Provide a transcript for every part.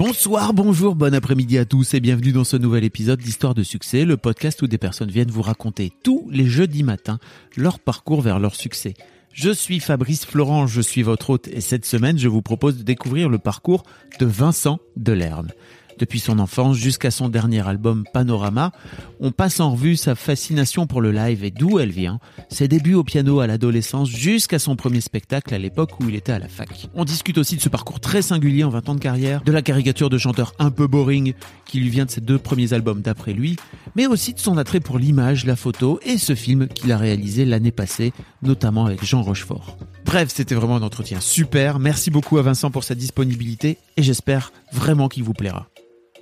Bonsoir, bonjour, bon après-midi à tous et bienvenue dans ce nouvel épisode d'Histoire de succès, le podcast où des personnes viennent vous raconter tous les jeudis matins leur parcours vers leur succès. Je suis Fabrice Florent, je suis votre hôte et cette semaine, je vous propose de découvrir le parcours de Vincent Delerm. Depuis son enfance jusqu'à son dernier album Panorama, on passe en revue sa fascination pour le live et d'où elle vient, ses débuts au piano à l'adolescence jusqu'à son premier spectacle à l'époque où il était à la fac. On discute aussi de ce parcours très singulier en 20 ans de carrière, de la caricature de chanteur un peu boring qui lui vient de ses deux premiers albums d'après lui, mais aussi de son attrait pour l'image, la photo et ce film qu'il a réalisé l'année passée, notamment avec Jean Rochefort. Bref, c'était vraiment un entretien super, merci beaucoup à Vincent pour sa disponibilité et j'espère vraiment qu'il vous plaira.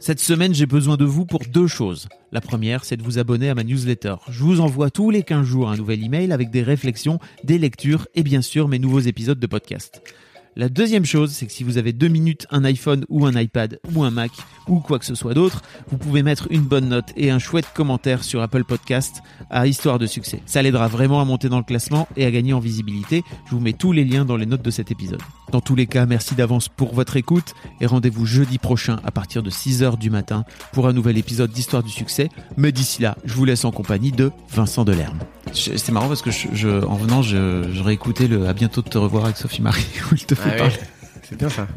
Cette semaine, j'ai besoin de vous pour deux choses. La première, c'est de vous abonner à ma newsletter. Je vous envoie tous les 15 jours un nouvel email avec des réflexions, des lectures et bien sûr mes nouveaux épisodes de podcast. La deuxième chose, c'est que si vous avez 2 minutes, un iPhone ou un iPad ou un Mac ou quoi que ce soit d'autre, vous pouvez mettre une bonne note et un chouette commentaire sur Apple Podcasts à Histoire de succès. Ça l'aidera vraiment à monter dans le classement et à gagner en visibilité. Je vous mets tous les liens dans les notes de cet épisode. Dans tous les cas, merci d'avance pour votre écoute et rendez-vous jeudi prochain à partir de 6h du matin pour un nouvel épisode d'Histoire du succès. Mais d'ici là, je vous laisse en compagnie de Vincent Delerm. C'est marrant parce que en venant, je réécoutais le « À bientôt de te revoir avec Sophie Marie » où il te fait parler. Oui. C'est bien ça.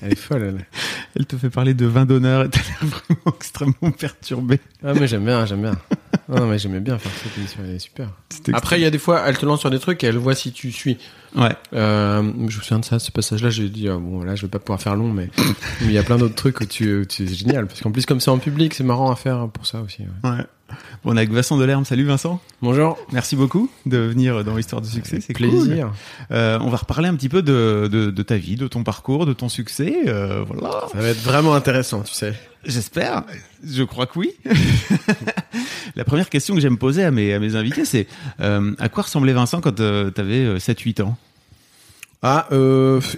Elle est folle, elle. Elle te fait parler de vin d'honneur et t'as l'air vraiment extrêmement perturbé. Ah, mais j'aime bien. Non, mais j'aimais bien faire cette émission, elle est super. Après, il y a des fois, elle te lance sur des trucs et elle voit si tu suis. Ouais. Je me souviens de ça, ce passage-là, j'ai dit, bon, là, je vais pas pouvoir faire long, mais il y a plein d'autres trucs où c'est génial. Parce qu'en plus, comme c'est en public, c'est marrant à faire pour ça aussi. Ouais. Bon, on est avec Vincent Delerm. Salut Vincent. Bonjour. Merci beaucoup de venir dans Histoire du succès. C'est plaisir. Cool. On va reparler un petit peu de ta vie, de ton parcours, de ton succès. Voilà. Ça va être vraiment intéressant, tu sais. J'espère. Je crois que oui. La première question que j'aime poser à mes invités, c'est à quoi ressemblait Vincent quand t'avais 7-8 ans?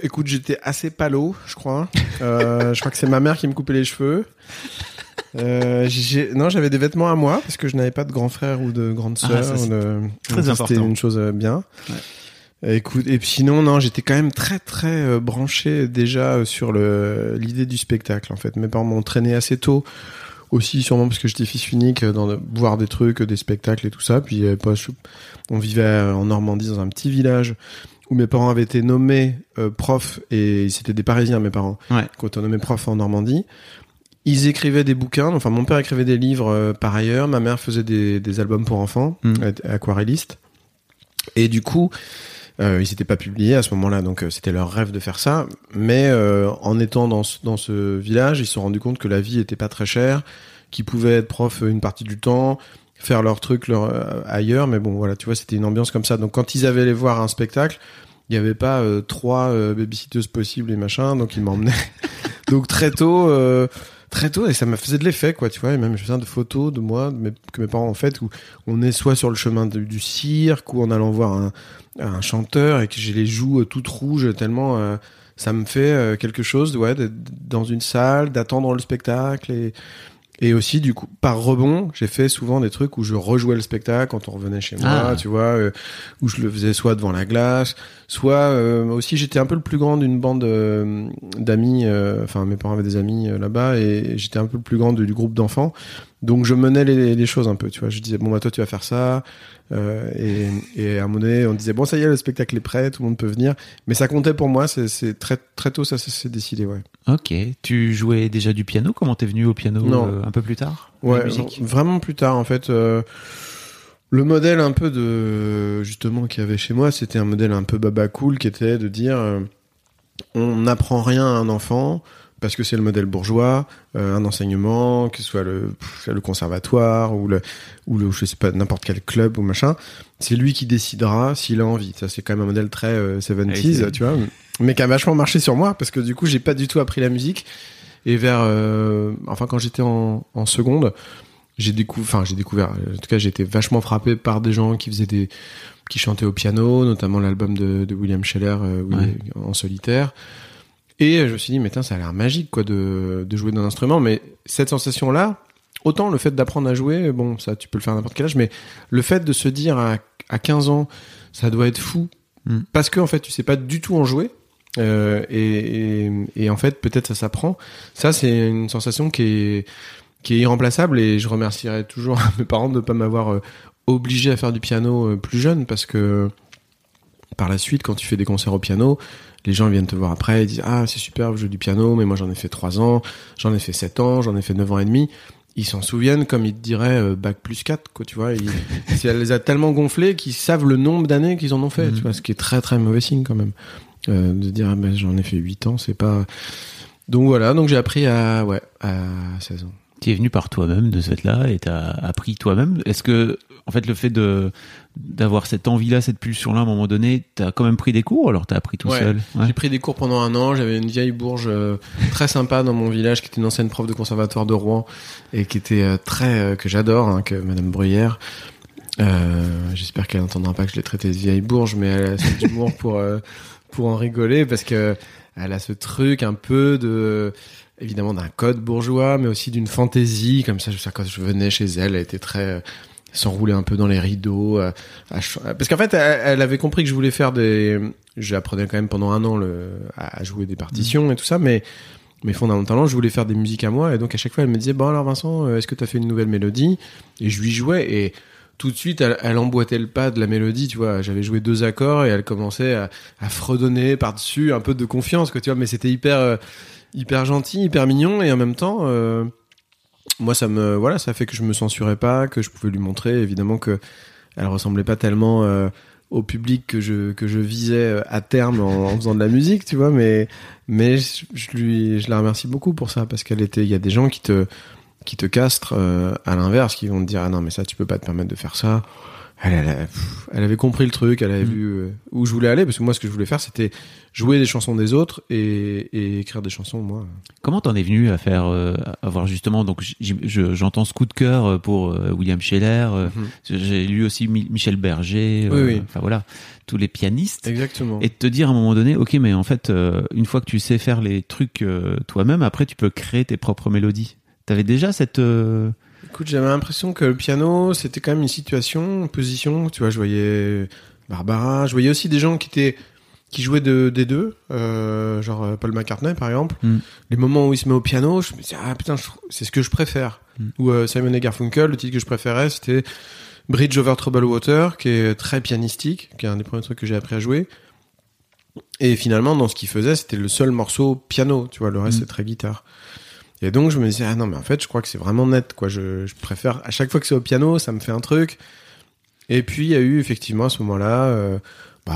Écoute, j'étais assez palo, je crois. Je crois que c'est ma mère qui me coupait les cheveux. J'avais des vêtements à moi parce que je n'avais pas de grand frère ou de grande sœur. Très important. C'était une chose bien. Ouais. Écoute, et puis sinon, non, j'étais quand même très très branché déjà sur l'idée du spectacle. En fait, mes parents m'ont traîné assez tôt aussi, sûrement parce que j'étais fils unique, dans voir des trucs, des spectacles et tout ça. Puis on vivait en Normandie dans un petit village où mes parents avaient été nommés profs, et c'était des Parisiens, mes parents. Ouais. Quand on nommait prof en Normandie. Ils écrivaient des bouquins, enfin mon père écrivait des livres par ailleurs, ma mère faisait des albums pour enfants, aquarelliste, et du coup ils n'étaient pas publiés à ce moment-là, donc c'était leur rêve de faire ça, mais en étant dans ce village, ils se sont rendus compte que la vie n'était pas très chère, qu'ils pouvaient être profs une partie du temps, faire leurs trucs ailleurs, mais bon voilà, tu vois, c'était une ambiance comme ça, donc quand ils allaient voir un spectacle, il n'y avait pas 3 baby-sitteuses possibles et machin, donc ils m'emmenaient, donc très tôt, et ça m'a faisait de l'effet, quoi, tu vois. Et même, je me souviens de photos de moi, que mes parents ont faites, où on est soit sur le chemin du cirque, ou en allant voir un chanteur, et que j'ai les joues toutes rouges, tellement ça me fait quelque chose, ouais, d'être dans une salle, d'attendre le spectacle. Et aussi, du coup, par rebond, j'ai fait souvent des trucs où je rejouais le spectacle quand on revenait chez moi, tu vois, où je le faisais soit devant la glace, soit aussi, j'étais un peu le plus grand d'une bande d'amis, enfin mes parents avaient des amis là-bas, et j'étais un peu le plus grand du groupe d'enfants, donc je menais les choses un peu, tu vois, je disais, bon bah toi tu vas faire ça, et à un moment donné on disait, bon ça y est, le spectacle est prêt, tout le monde peut venir, mais ça comptait pour moi, c'est très, très tôt, ça s'est décidé, ouais. Ok, tu jouais déjà du piano, comment t'es venu au piano un peu plus tard? Ouais, vraiment plus tard en fait. Le modèle un peu de justement qu'il y avait chez moi, c'était un modèle un peu baba cool qui était de dire on n'apprend rien à un enfant parce que c'est le modèle bourgeois, un enseignement, que ce soit le conservatoire ou le je sais pas, n'importe quel club ou machin, c'est lui qui décidera s'il a envie. Ça c'est quand même un modèle très 70s, tu vois. mais qui a vachement marché sur moi, parce que du coup j'ai pas du tout appris la musique, et vers enfin quand j'étais en seconde, j'ai découvert, en tout cas j'ai été vachement frappé par des gens qui chantaient au piano, notamment l'album de William Scheller, En solitaire, et je me suis dit mais tiens, ça a l'air magique quoi de jouer d'un instrument. Mais cette sensation là, autant le fait d'apprendre à jouer, bon ça tu peux le faire à n'importe quel âge, mais le fait de se dire à 15 ans ça doit être fou, parce que en fait tu sais pas du tout en jouer, et en fait peut-être ça s'apprend. Ça c'est une sensation qui est irremplaçable, et je remercierai toujours mes parents de pas m'avoir obligé à faire du piano plus jeune, parce que par la suite quand tu fais des concerts au piano, les gens viennent te voir après et disent ah c'est super, je joue du piano, mais moi j'en ai fait 3 ans, j'en ai fait 7 ans, j'en ai fait 9 ans et demi. Ils s'en souviennent comme ils te diraient bac +4 quoi, tu vois. Elle les a tellement gonflés qu'ils savent le nombre d'années qu'ils en ont fait, tu vois, ce qui est très très mauvais signe quand même, de dire ah ben j'en ai fait 8 ans, c'est pas... Donc voilà, donc j'ai appris à 16 ans. Tu es venu par toi-même de cette là, et t'as appris toi-même. Est-ce que en fait le fait d'avoir cette envie-là, cette pulsion-là, à un moment donné, t'as quand même pris des cours, alors t'as appris tout seul? J'ai pris des cours pendant 1 an. J'avais une vieille bourge très sympa dans mon village, qui était une ancienne prof de conservatoire de Rouen, et qui était que j'adore, que Mme Bruyère. J'espère qu'elle n'entendra pas que je l'ai traitée de vieille bourge, mais elle a cet humour pour en rigoler, parce que elle a ce truc un peu de... évidemment d'un code bourgeois, mais aussi d'une fantaisie, comme ça, quand je venais chez elle, elle était très... s'enrouler un peu dans les rideaux, parce qu'en fait elle avait compris que je voulais faire j'apprenais quand même pendant 1 an à jouer des partitions et tout ça, mais fondamentalement je voulais faire des musiques à moi, et donc à chaque fois elle me disait bon alors Vincent, est-ce que t'as fait une nouvelle mélodie? Et je lui jouais, et tout de suite elle emboîtait le pas de la mélodie, tu vois. J'avais joué 2 accords et elle commençait à fredonner par-dessus, un peu de confiance quoi, tu vois, mais c'était hyper gentil, hyper mignon, et en même temps moi ça fait que je me censurais pas, que je pouvais lui montrer évidemment que elle ressemblait pas tellement au public que je visais à terme en faisant de la musique, tu vois, mais je la remercie beaucoup pour ça, parce il y a des gens qui te castrent à l'inverse, qui vont te dire ah non mais ça tu peux pas te permettre de faire ça. Elle avait compris le truc, elle avait vu où je voulais aller, parce que moi ce que je voulais faire c'était jouer des chansons des autres et écrire des chansons moi. Comment t'en es venu à faire avoir justement, donc j'entends ce coup de cœur pour William Scheller, j'ai lu aussi Michel Berger, enfin voilà, tous les pianistes. Exactement. Et de te dire à un moment donné OK, mais en fait une fois que tu sais faire les trucs toi-même, après tu peux créer tes propres mélodies. T'avais déjà cette... Écoute, j'avais l'impression que le piano, c'était quand même une situation, une position. Tu vois, je voyais Barbara, je voyais aussi des gens qui jouaient des deux, genre Paul McCartney par exemple. Les moments où il se met au piano, je me disais ah putain, c'est ce que je préfère. Ou Simon et Garfunkel, le titre que je préférais, c'était Bridge Over Troubled Water, qui est très pianistique, qui est un des premiers trucs que j'ai appris à jouer. Et finalement, dans ce qu'il faisait, c'était le seul morceau piano. Tu vois, le reste c'est très guitare. Et donc je me disais ah non mais en fait je crois que c'est vraiment net quoi, je préfère, à chaque fois que c'est au piano ça me fait un truc. Et puis il y a eu effectivement à ce moment-là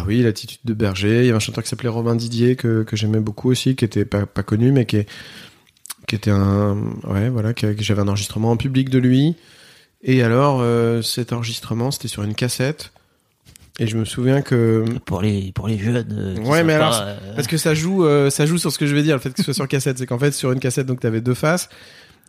l'attitude de Berger, il y avait un chanteur qui s'appelait Robin Didier que j'aimais beaucoup aussi, qui était pas connu, mais qui était que j'avais un enregistrement en public de lui, et alors cet enregistrement c'était sur une cassette. Et je me souviens que pour les jeunes parce que ça joue sur ce que je vais dire, le fait que ce soit sur cassette, c'est qu'en fait sur une cassette donc t'avais 2 faces,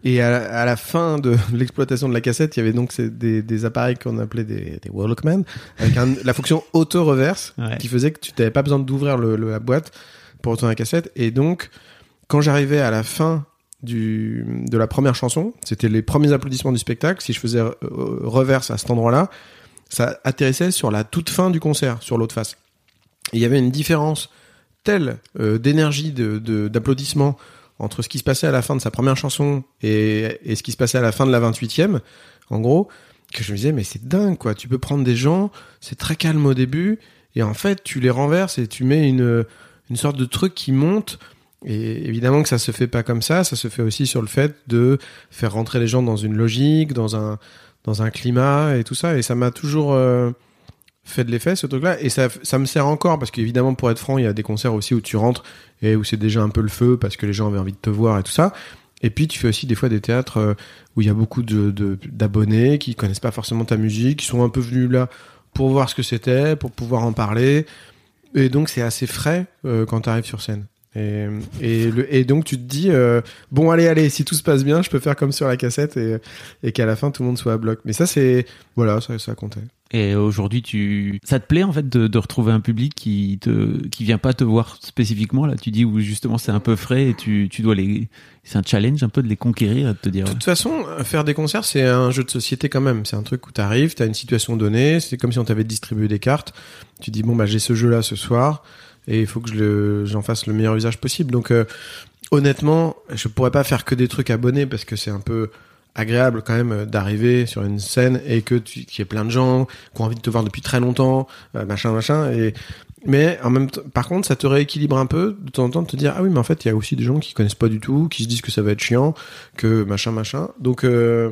et à la fin de l'exploitation de la cassette il y avait donc des appareils qu'on appelait des Walkman, avec la fonction auto-reverse qui faisait que tu t'avais pas besoin d'ouvrir la boîte pour retourner la cassette. Et donc quand j'arrivais à la fin de la première chanson, c'était les premiers applaudissements du spectacle, si je faisais reverse à cet endroit-là, ça atterrissait sur la toute fin du concert, sur l'autre face. Et il y avait une différence telle d'énergie, d'applaudissement entre ce qui se passait à la fin de sa première chanson et ce qui se passait à la fin de la 28e, en gros, que je me disais mais c'est dingue quoi, tu peux prendre des gens, c'est très calme au début, et en fait tu les renverses et tu mets une sorte de truc qui monte. Et évidemment que ça se fait pas comme ça, ça se fait aussi sur le fait de faire rentrer les gens dans une logique, dans un climat et tout ça, et ça m'a toujours fait de l'effet ce truc là, et ça me sert encore, parce qu'évidemment pour être franc il y a des concerts aussi où tu rentres et où c'est déjà un peu le feu parce que les gens avaient envie de te voir et tout ça, et puis tu fais aussi des fois des théâtres où il y a beaucoup d'abonnés qui connaissent pas forcément ta musique, qui sont un peu venus là pour voir ce que c'était, pour pouvoir en parler, Et donc, c'est assez frais quand tu arrives sur scène. Et donc, tu te dis, bon, allez, si tout se passe bien, je peux faire comme sur la cassette et qu'à la fin, tout le monde soit à bloc. Mais ça, c'est... Voilà, ça comptait. Et aujourd'hui, ça te plaît, en fait, de retrouver un public qui vient pas te voir spécifiquement, là, tu dis, où justement, c'est un peu frais et tu dois les... C'est un challenge un peu de les conquérir, de te dire... De toute façon, faire des concerts, c'est un jeu de société quand même. C'est un truc où t'arrives, t'as une situation donnée, c'est comme si on t'avait distribué des cartes. Tu dis, bon, bah, j'ai ce jeu-là ce soir et il faut que j'en fasse le meilleur usage possible. Donc, honnêtement, je pourrais pas faire que des trucs abonnés parce que c'est un peu... agréable quand même d'arriver sur une scène et qu'il y ait plein de gens qui ont envie de te voir depuis très longtemps, machin. Mais en même temps, par contre, ça te rééquilibre un peu de temps en temps de te dire ah oui, mais en fait, il y a aussi des gens qui connaissent pas du tout, qui se disent que ça va être chiant, que machin. Donc le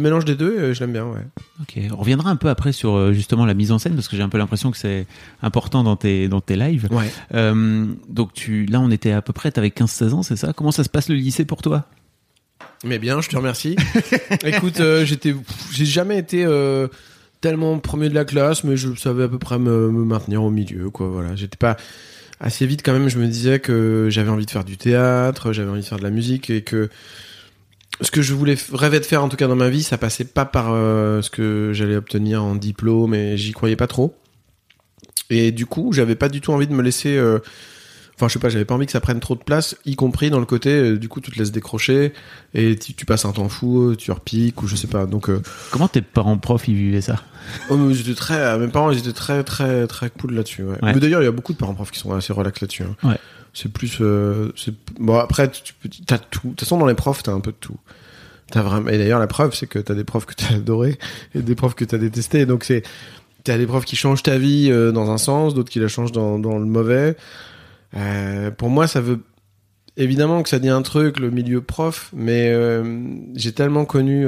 mélange des deux, je l'aime bien, ouais. Ok, on reviendra un peu après sur justement la mise en scène parce que j'ai un peu l'impression que c'est important dans tes lives. Ouais. Donc là, on était à peu près t'avais 15-16 ans, c'est ça ? Comment ça se passe le lycée pour toi ? Mais bien, je te remercie. Écoute, j'ai jamais été tellement premier de la classe, mais je savais à peu près me maintenir au milieu, quoi. Voilà, j'étais pas assez vite quand même. Je me disais que j'avais envie de faire du théâtre, j'avais envie de faire de la musique et que ce que je rêvais de faire, en tout cas dans ma vie, ça passait pas par ce que j'allais obtenir en diplôme, et j'y croyais pas trop. Et du coup, j'avais pas du tout envie de me laisser. Enfin, je sais pas, j'avais pas envie que ça prenne trop de place, y compris dans le côté, du coup, tu te laisses décrocher et tu passes un temps fou, tu repiques ou je sais pas. Donc, comment tes parents profs ils vivaient ça ? Mes parents ils étaient très très très cool là-dessus. Ouais. Ouais. Mais d'ailleurs, il y a beaucoup de parents profs qui sont assez relax là-dessus. Hein. Ouais. C'est plus, bon après, t'as tout. De toute façon, dans les profs, t'as un peu de tout. T'as vraiment. Et d'ailleurs, la preuve, c'est que t'as des profs que t'as adorés et des profs que t'as détestés. Donc t'as des profs qui changent ta vie dans un sens, d'autres qui la changent dans le mauvais. Pour moi, ça veut évidemment que ça dit un truc, le milieu prof, mais j'ai tellement connu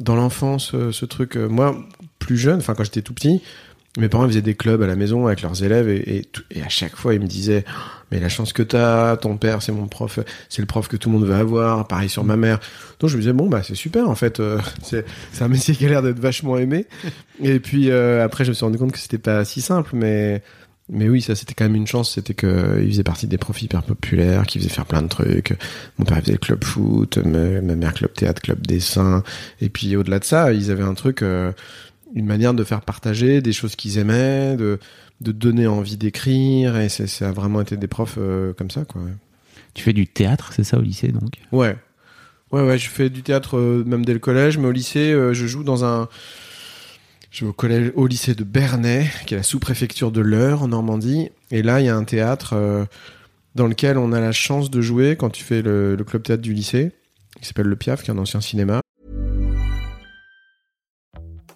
dans l'enfance ce truc. Moi, plus jeune, enfin quand j'étais tout petit, mes parents faisaient des clubs à la maison avec leurs élèves et à chaque fois ils me disaient mais la chance que t'as, ton père c'est mon prof, c'est le prof que tout le monde veut avoir, pareil sur ma mère. Donc je me disais bon bah c'est super en fait, c'est un métier qui a l'air d'être vachement aimé. Et puis après je me suis rendu compte que c'était pas si simple, mais oui, ça c'était quand même une chance, c'était qu'il faisait partie des profs hyper populaires, qui faisaient faire plein de trucs. Mon père faisait club foot, ma mère club théâtre, club dessin, et puis au-delà de ça, ils avaient un truc, une manière de faire partager des choses qu'ils aimaient, de donner envie d'écrire, et ça a vraiment été des profs comme ça, quoi. Tu fais du théâtre, c'est ça, au lycée donc ? Ouais, je fais du théâtre même dès le collège, mais au lycée, je joue dans un... Je vais au lycée de Bernay, qui est la sous-préfecture de l'Eure, en Normandie. Et là, il y a un théâtre dans lequel on a la chance de jouer quand tu fais le club théâtre du lycée, qui s'appelle Le Piaf, qui est un ancien cinéma.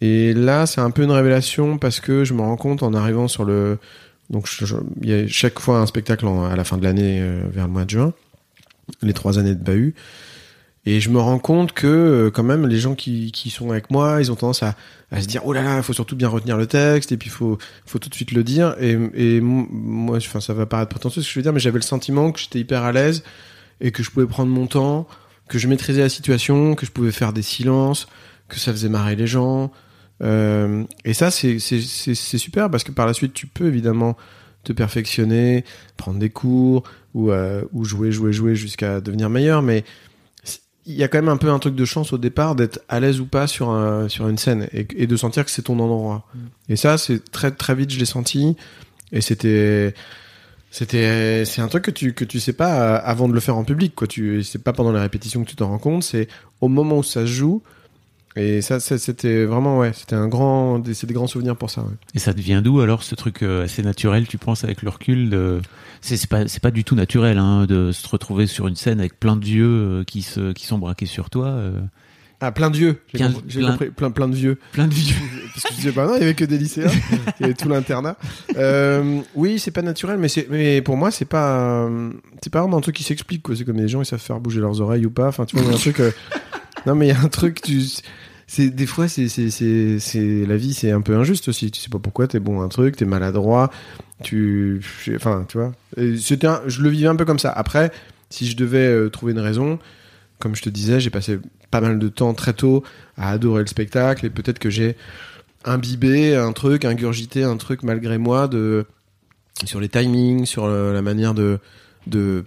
Et là, c'est un peu une révélation parce que je me rends compte en arrivant sur le... Donc, il y a chaque fois un spectacle à la fin de l'année, vers le mois de juin, les 3 années de Bahut. Et je me rends compte que, quand même, les gens qui sont avec moi, ils ont tendance à se dire « Oh là là, il faut surtout bien retenir le texte, et puis il faut tout de suite le dire. » Et moi, enfin, ça va paraître prétentieux ce que je veux dire, mais j'avais le sentiment que j'étais hyper à l'aise et que je pouvais prendre mon temps, que je maîtrisais la situation, que je pouvais faire des silences, que ça faisait marrer les gens... et ça c'est super parce que par la suite tu peux évidemment te perfectionner, prendre des cours ou jouer jusqu'à devenir meilleur, mais il y a quand même un peu un truc de chance au départ d'être à l'aise ou pas sur une scène et de sentir que c'est ton endroit. Et ça c'est très très vite je l'ai senti et c'est un truc que tu sais pas avant de le faire en public, quoi. C'est pas pendant la répétition que tu t'en rends compte, c'est au moment où ça se joue. Et ça c'était vraiment, ouais, c'était c'est des grands souvenirs pour ça, ouais. Et ça te vient d'où alors ce truc assez naturel, tu penses, avec le recul c'est pas du tout naturel, hein, de se retrouver sur une scène avec plein de yeux qui sont braqués sur toi Ah, plein de vieux. J'ai compris. Plein de vieux. Plein de vieux. Parce que je disais, bah non, il y avait que des lycéens. Il y avait tout l'internat. Oui, c'est pas naturel, mais pour moi, c'est pas vraiment un truc qui s'explique, quoi. C'est comme les gens, ils savent faire bouger leurs oreilles ou pas. Enfin, tu vois, il y a un truc, non, mais il y a un truc, des fois, la vie, c'est un peu injuste aussi. Tu sais pas pourquoi t'es bon à un truc, t'es maladroit, enfin, tu vois. Je le vivais un peu comme ça. Après, si je devais trouver une raison, comme je te disais, j'ai passé pas mal de temps très tôt à adorer le spectacle et peut-être que j'ai imbibé un truc, ingurgité un truc malgré moi sur les timings, sur la manière de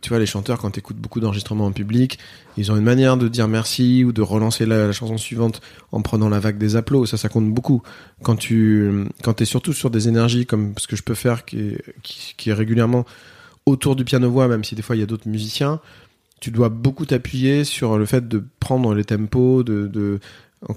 tu vois, les chanteurs, quand t'écoutes beaucoup d'enregistrements en public, ils ont une manière de dire merci ou de relancer la chanson suivante en prenant la vague des applauds. Ça compte beaucoup quand t'es surtout sur des énergies comme ce que je peux faire qui est régulièrement autour du piano-voix, même si des fois il y a d'autres musiciens. Tu dois beaucoup t'appuyer sur le fait de prendre les tempos,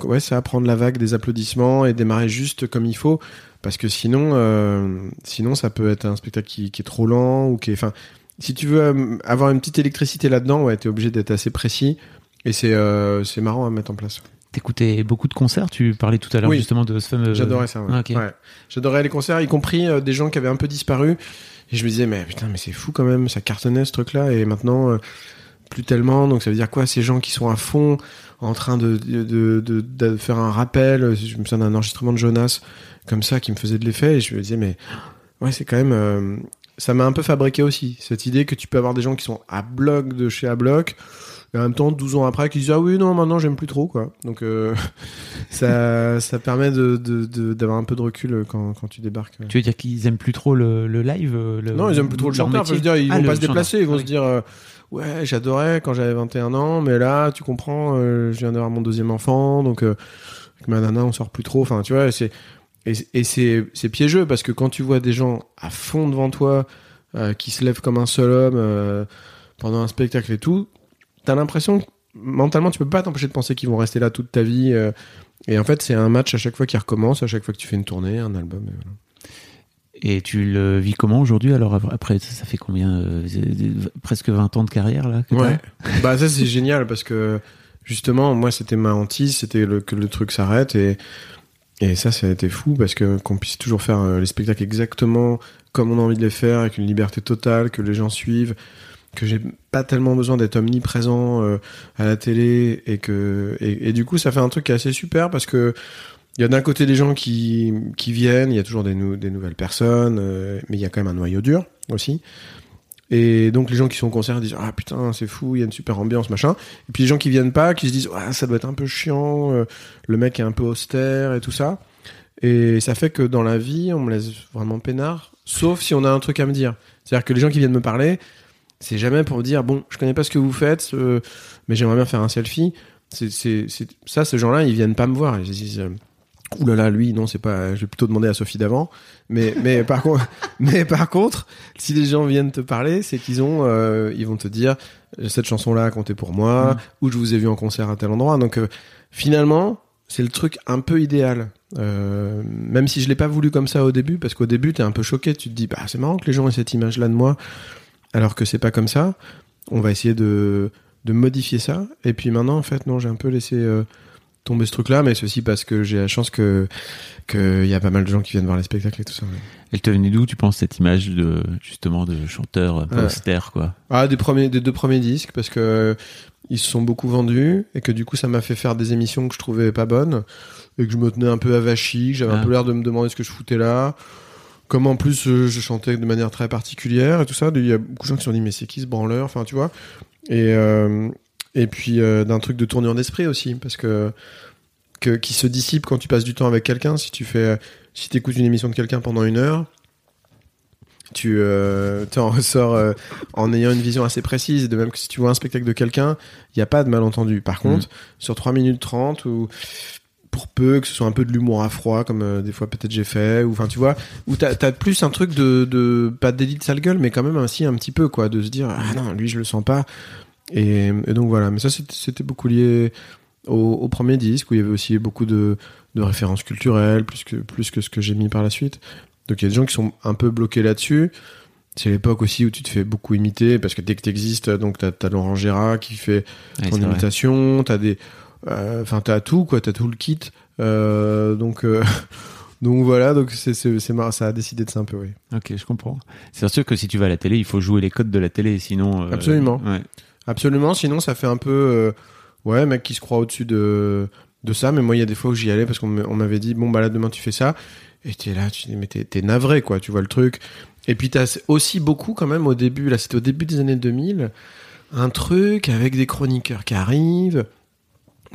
ouais, ça, prendre la vague des applaudissements et démarrer juste comme il faut, parce que sinon ça peut être un spectacle qui est trop lent ou enfin, si tu veux avoir une petite électricité là-dedans, ouais, t'es obligé d'être assez précis et c'est marrant à mettre en place. T'écoutais beaucoup de concerts, tu parlais tout à l'heure, oui, justement de ce fameux... J'adorais ça, ouais. Ah, okay. Ouais. J'adorais les concerts, y compris des gens qui avaient un peu disparu, et je me disais, mais putain, mais c'est fou quand même, ça cartonnait ce truc-là, et maintenant... plus tellement, donc ça veut dire quoi, ces gens qui sont à fond en train de faire un rappel. Je me souviens d'un enregistrement de Jonas comme ça qui me faisait de l'effet, et je me disais, mais ouais, c'est quand même ça m'a un peu fabriqué aussi, cette idée que tu peux avoir des gens qui sont à bloc de chez à bloc, et en même temps 12 ans après qui disent, ah oui, non, maintenant j'aime plus trop, quoi. Donc ça permet d'avoir un peu de recul quand tu débarques. Tu veux dire qu'ils aiment plus trop le live, non, ils aiment plus trop le chanteur, je veux dire, ils vont pas se déplacer, ils vont se dire, ouais, j'adorais quand j'avais 21 ans, mais là, tu comprends, je viens d'avoir mon deuxième enfant, donc avec ma nana, on sort plus trop. Enfin, tu vois, c'est piégeux, parce que quand tu vois des gens à fond devant toi, qui se lèvent comme un seul homme pendant un spectacle et tout, t'as l'impression que mentalement, tu peux pas t'empêcher de penser qu'ils vont rester là toute ta vie. Et en fait, c'est un match à chaque fois qui recommence, à chaque fois que tu fais une tournée, un album, et voilà. Et tu le vis comment aujourd'hui? Alors après, ça fait combien, presque 20 ans de carrière là que ouais. Bah ça, c'est génial, parce que justement, moi, c'était ma hantise, c'était que le truc s'arrête, et ça a été fou, parce que qu'on puisse toujours faire les spectacles exactement comme on a envie de les faire, avec une liberté totale, que les gens suivent, que j'ai pas tellement besoin d'être omniprésent à la télé, et du coup, ça fait un truc qui est assez super, parce que il y a d'un côté des gens qui viennent, il y a toujours des nouvelles personnes, mais il y a quand même un noyau dur aussi. Et donc les gens qui sont au concert disent « Ah putain, c'est fou, il y a une super ambiance, machin ». Et puis les gens qui viennent pas, qui se disent « Ah, ça doit être un peu chiant, le mec est un peu austère et tout ça ». Et ça fait que dans la vie, on me laisse vraiment peinard, sauf si on a un truc à me dire. C'est-à-dire que les gens qui viennent me parler, c'est jamais pour me dire « Bon, je connais pas ce que vous faites, mais j'aimerais bien faire un selfie ». Ça, ces gens-là, ils viennent pas me voir, ils disent ouh là là, lui, non, c'est pas, je vais plutôt demander à Sophie d'avant. Mais par contre, si les gens viennent te parler, c'est qu'ils ont, ils vont te dire, cette chanson-là a compté pour moi, ou je vous ai vu en concert à tel endroit. Donc, finalement, c'est le truc un peu idéal. Même si je l'ai pas voulu comme ça au début, parce qu'au début, t'es un peu choqué, tu te dis, bah, c'est marrant que les gens aient cette image-là de moi, alors que c'est pas comme ça. On va essayer de modifier ça. Et puis maintenant, en fait, non, j'ai un peu laissé, tomber ce truc-là, mais c'est aussi parce que j'ai la chance que y a pas mal de gens qui viennent voir les spectacles et tout ça. Ouais. Elle te venait d'où, tu penses, cette image de, justement, de chanteur austère, quoi? Ah, des deux premiers disques, parce que ils se sont beaucoup vendus, et que du coup, ça m'a fait faire des émissions que je trouvais pas bonnes, et que je me tenais un peu avachi, que j'avais un peu l'air de me demander ce que je foutais là, comme en plus, je chantais de manière très particulière et tout ça. Il y a beaucoup de gens qui se sont dit, mais c'est qui ce branleur? Enfin, tu vois. Et puis d'un truc de tournure d'esprit aussi, parce que qui se dissipe quand tu passes du temps avec quelqu'un. Si t'écoutes une émission de quelqu'un pendant une heure, tu en ressors en ayant une vision assez précise. De même que si tu vois un spectacle de quelqu'un, il n'y a pas de malentendu. Par contre, sur 3 minutes 30, ou pour peu que ce soit un peu de l'humour à froid, comme des fois peut-être j'ai fait, ou enfin tu vois, où t'as plus un truc de pas de délit de sale gueule, mais quand même ainsi un petit peu, quoi, de se dire, ah non, lui je le sens pas. Et donc voilà, mais ça c'était beaucoup lié au premier disque, où il y avait aussi beaucoup de références culturelles, plus que ce que j'ai mis par la suite. Donc il y a des gens qui sont un peu bloqués là-dessus. C'est l'époque aussi où tu te fais beaucoup imiter, parce que dès que t'existes, donc t'as Laurent Gérard qui fait ton imitation, t'as des Enfin, t'as tout, quoi. T'as tout le kit. Donc voilà, donc c'est marrant, ça a décidé de ça un peu, oui. Ok, je comprends. C'est sûr que si tu vas à la télé, il faut jouer les codes de la télé, sinon... Absolument. Ouais. Absolument, sinon ça fait un peu... ouais, mec qui se croit au-dessus de ça, mais moi il y a des fois où j'y allais parce qu'on m'avait dit, bon bah là demain tu fais ça, et t'es là, tu dis, mais t'es navré, quoi, tu vois le truc. Et puis t'as aussi beaucoup quand même au début, là c'était au début des années 2000, un truc avec des chroniqueurs qui arrivent...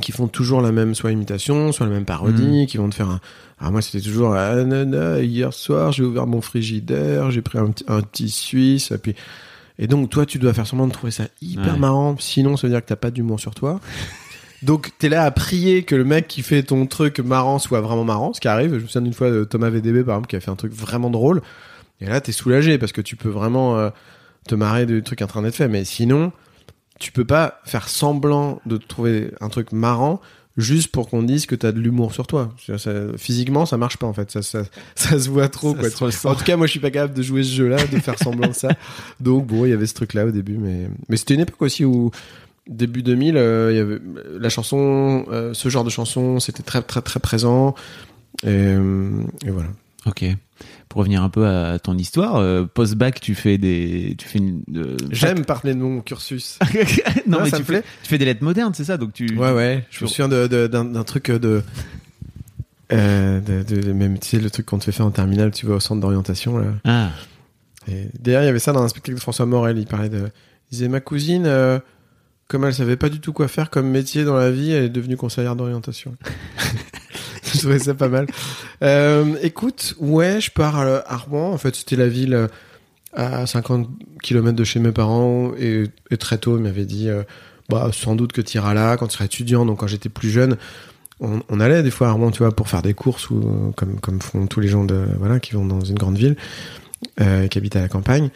qui font toujours la même soit imitation, soit la même parodie, qui vont te faire un... Alors moi, c'était toujours « Ah, nana, hier soir, j'ai ouvert mon frigidaire, j'ai pris un petit Suisse. » puis... Et donc, toi, tu dois faire semblant de trouver ça hyper marrant, sinon ça veut dire que t'as pas d'humour sur toi. Donc, t'es là à prier que le mec qui fait ton truc marrant soit vraiment marrant, ce qui arrive. Je me souviens d'une fois de Thomas VDB, par exemple, qui a fait un truc vraiment drôle. Et là, t'es soulagé, parce que tu peux vraiment te marrer du truc en train d'être fait. Mais sinon... tu peux pas faire semblant de trouver un truc marrant juste pour qu'on dise que t'as de l'humour sur toi. Ça, physiquement, ça marche pas, en fait. Ça se voit trop, quoi. En tout cas, moi, je suis pas capable de jouer ce jeu-là, de faire semblant de ça. Donc, bon, il y avait ce truc-là au début, mais c'était une époque aussi où, début 2000, il y avait la chanson, ce genre de chanson, c'était très, très, très présent. Et voilà. Ok. Pour revenir un peu à ton histoire, post-bac, tu fais une j'aime parler de mon cursus. Non, mais ça me plaît. Tu fais des lettres modernes, c'est ça, donc tu... Ouais. Je me souviens d'un truc de même, tu sais, le truc qu'on te fait faire en terminale, tu vas au centre d'orientation là. Ah. Et d'ailleurs, il y avait ça dans un spectacle de François Morel. Il disait ma cousine, comme elle savait pas du tout quoi faire comme métier dans la vie, elle est devenue conseillère d'orientation. Je trouvais ça pas mal. Écoute, ouais, je pars à Rouen. En fait, c'était la ville à 50 km de chez mes parents. Et très tôt, ils m'avaient dit bah, sans doute que tu iras là quand tu seras étudiant. Donc, quand j'étais plus jeune, on allait des fois à Rouen, tu vois, pour faire des courses, ou, comme font tous les gens qui vont dans une grande ville, qui habitent à la campagne.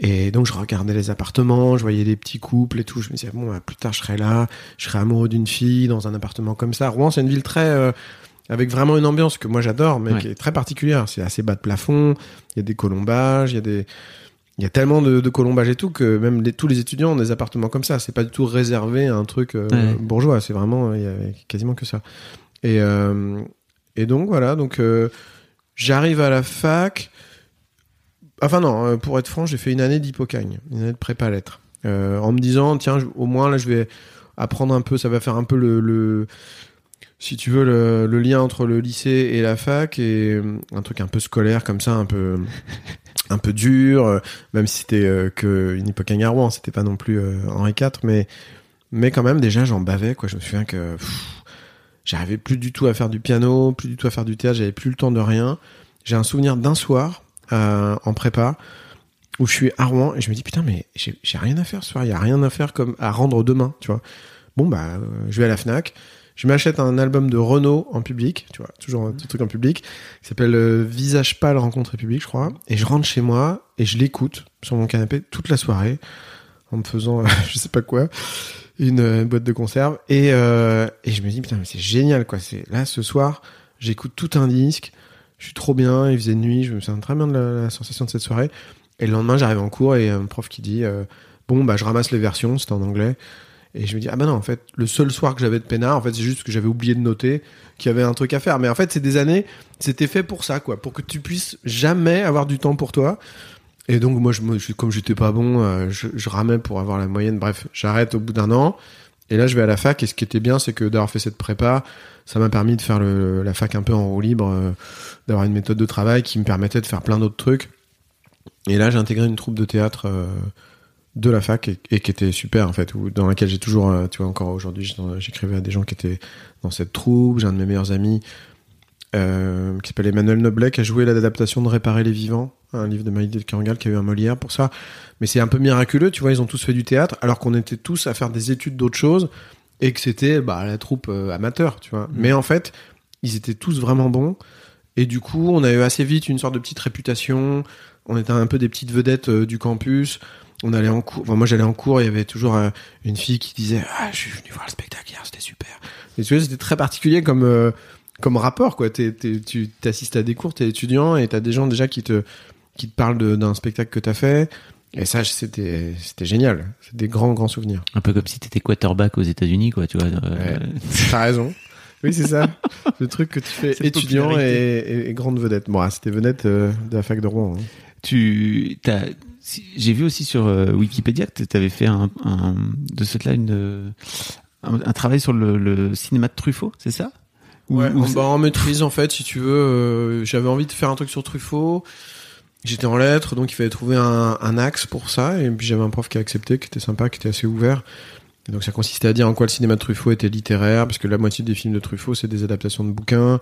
Et donc, je regardais les appartements, je voyais des petits couples et tout. Je me disais, bon, bah, plus tard, je serai là. Je serai amoureux d'une fille dans un appartement comme ça. Rouen, c'est une ville très... avec vraiment une ambiance que moi j'adore, mais qui est très particulière. C'est assez bas de plafond, il y a des colombages, il y a tellement de colombages et tout, que même tous les étudiants ont des appartements comme ça. C'est pas du tout réservé à un truc bourgeois, c'est vraiment, il y avait quasiment que ça. Et donc voilà, j'arrive à la fac. Enfin non, pour être franc, j'ai fait une année d'hypocagne, une année de prépa lettres, en me disant, tiens, au moins là je vais apprendre un peu, ça va faire un peu le si tu veux, le lien entre le lycée et la fac, et un truc un peu scolaire comme ça, un peu dur, même si c'était qu'une hypocagne à Rouen, c'était pas non plus Henri IV, mais quand même, déjà, j'en bavais, quoi. Je me souviens que j'arrivais plus du tout à faire du piano, plus du tout à faire du théâtre, j'avais plus le temps de rien. J'ai un souvenir d'un soir en prépa, où je suis à Rouen, et je me dis, putain, mais j'ai rien à faire ce soir, il y a rien à faire comme à rendre demain, tu vois. Bon, bah, je vais à la Fnac. Je m'achète un album de Renaud en public, tu vois, toujours un petit truc en public, qui s'appelle Visage pâle, rencontre et public, je crois. Et je rentre chez moi et je l'écoute sur mon canapé toute la soirée en me faisant, je sais pas quoi, une boîte de conserve. Et je me dis, putain, mais c'est génial, quoi. Là, ce soir, j'écoute tout un disque, je suis trop bien, il faisait nuit, je me souviens très bien de la sensation de cette soirée. Et le lendemain, j'arrive en cours et un prof qui dit, bon, bah, je ramasse les versions, c'était en anglais. Et je me dis, ah ben non, en fait, le seul soir que j'avais de peinard, en fait, c'est juste que j'avais oublié de noter qu'il y avait un truc à faire. Mais en fait, c'est des années, c'était fait pour ça, quoi. Pour que tu puisses jamais avoir du temps pour toi. Et donc, moi, comme j'étais pas bon, je ramais pour avoir la moyenne. Bref, j'arrête au bout d'un an. Et là, je vais à la fac. Et ce qui était bien, c'est que d'avoir fait cette prépa, ça m'a permis de faire la fac un peu en roue libre, d'avoir une méthode de travail qui me permettait de faire plein d'autres trucs. Et là, j'ai intégré une troupe de théâtre, de la fac, et qui était super, en fait, dans laquelle j'ai toujours, tu vois, encore aujourd'hui, j'écrivais à des gens qui étaient dans cette troupe. J'ai un de mes meilleurs amis qui s'appelle Emmanuel Noblet, qui a joué l'adaptation de Réparer les vivants, un livre de Maïd de Carangal, qui a eu un Molière pour ça. Mais c'est un peu miraculeux, tu vois, ils ont tous fait du théâtre alors qu'on était tous à faire des études d'autres choses, et que c'était la troupe amateur, tu vois. Mais en fait, ils étaient tous vraiment bons, et du coup on a eu assez vite une sorte de petite réputation. On était un peu des petites vedettes du campus. On allait en cours. Enfin, moi, j'allais en cours. Il y avait toujours une fille qui disait, ah, je suis venu voir le spectacle hier, c'était super. Et tu vois, c'était très particulier comme rapport, quoi. Tu t'assistes à des cours, t'es étudiant, et t'as des gens déjà qui te parlent d'un spectacle que t'as fait. Et ça, c'était génial. C'est des grands souvenirs. Un peu comme si t'étais quarterback aux États-Unis, quoi, tu vois. Ouais, t'as raison. Oui, c'est ça. Le truc que tu fais cette étudiant et grande vedette. Bon, c'était vedette de la fac de Rouen. Hein. J'ai vu aussi sur Wikipédia que t'avais fait un travail sur le cinéma de Truffaut, c'est ça? Ouais, en maîtrise, en fait, si tu veux, j'avais envie de faire un truc sur Truffaut. J'étais en lettres, donc il fallait trouver un axe pour ça. Et puis j'avais un prof qui a accepté, qui était sympa, qui était assez ouvert. Et donc ça consistait à dire en quoi le cinéma de Truffaut était littéraire, parce que la moitié des films de Truffaut, c'est des adaptations de bouquins.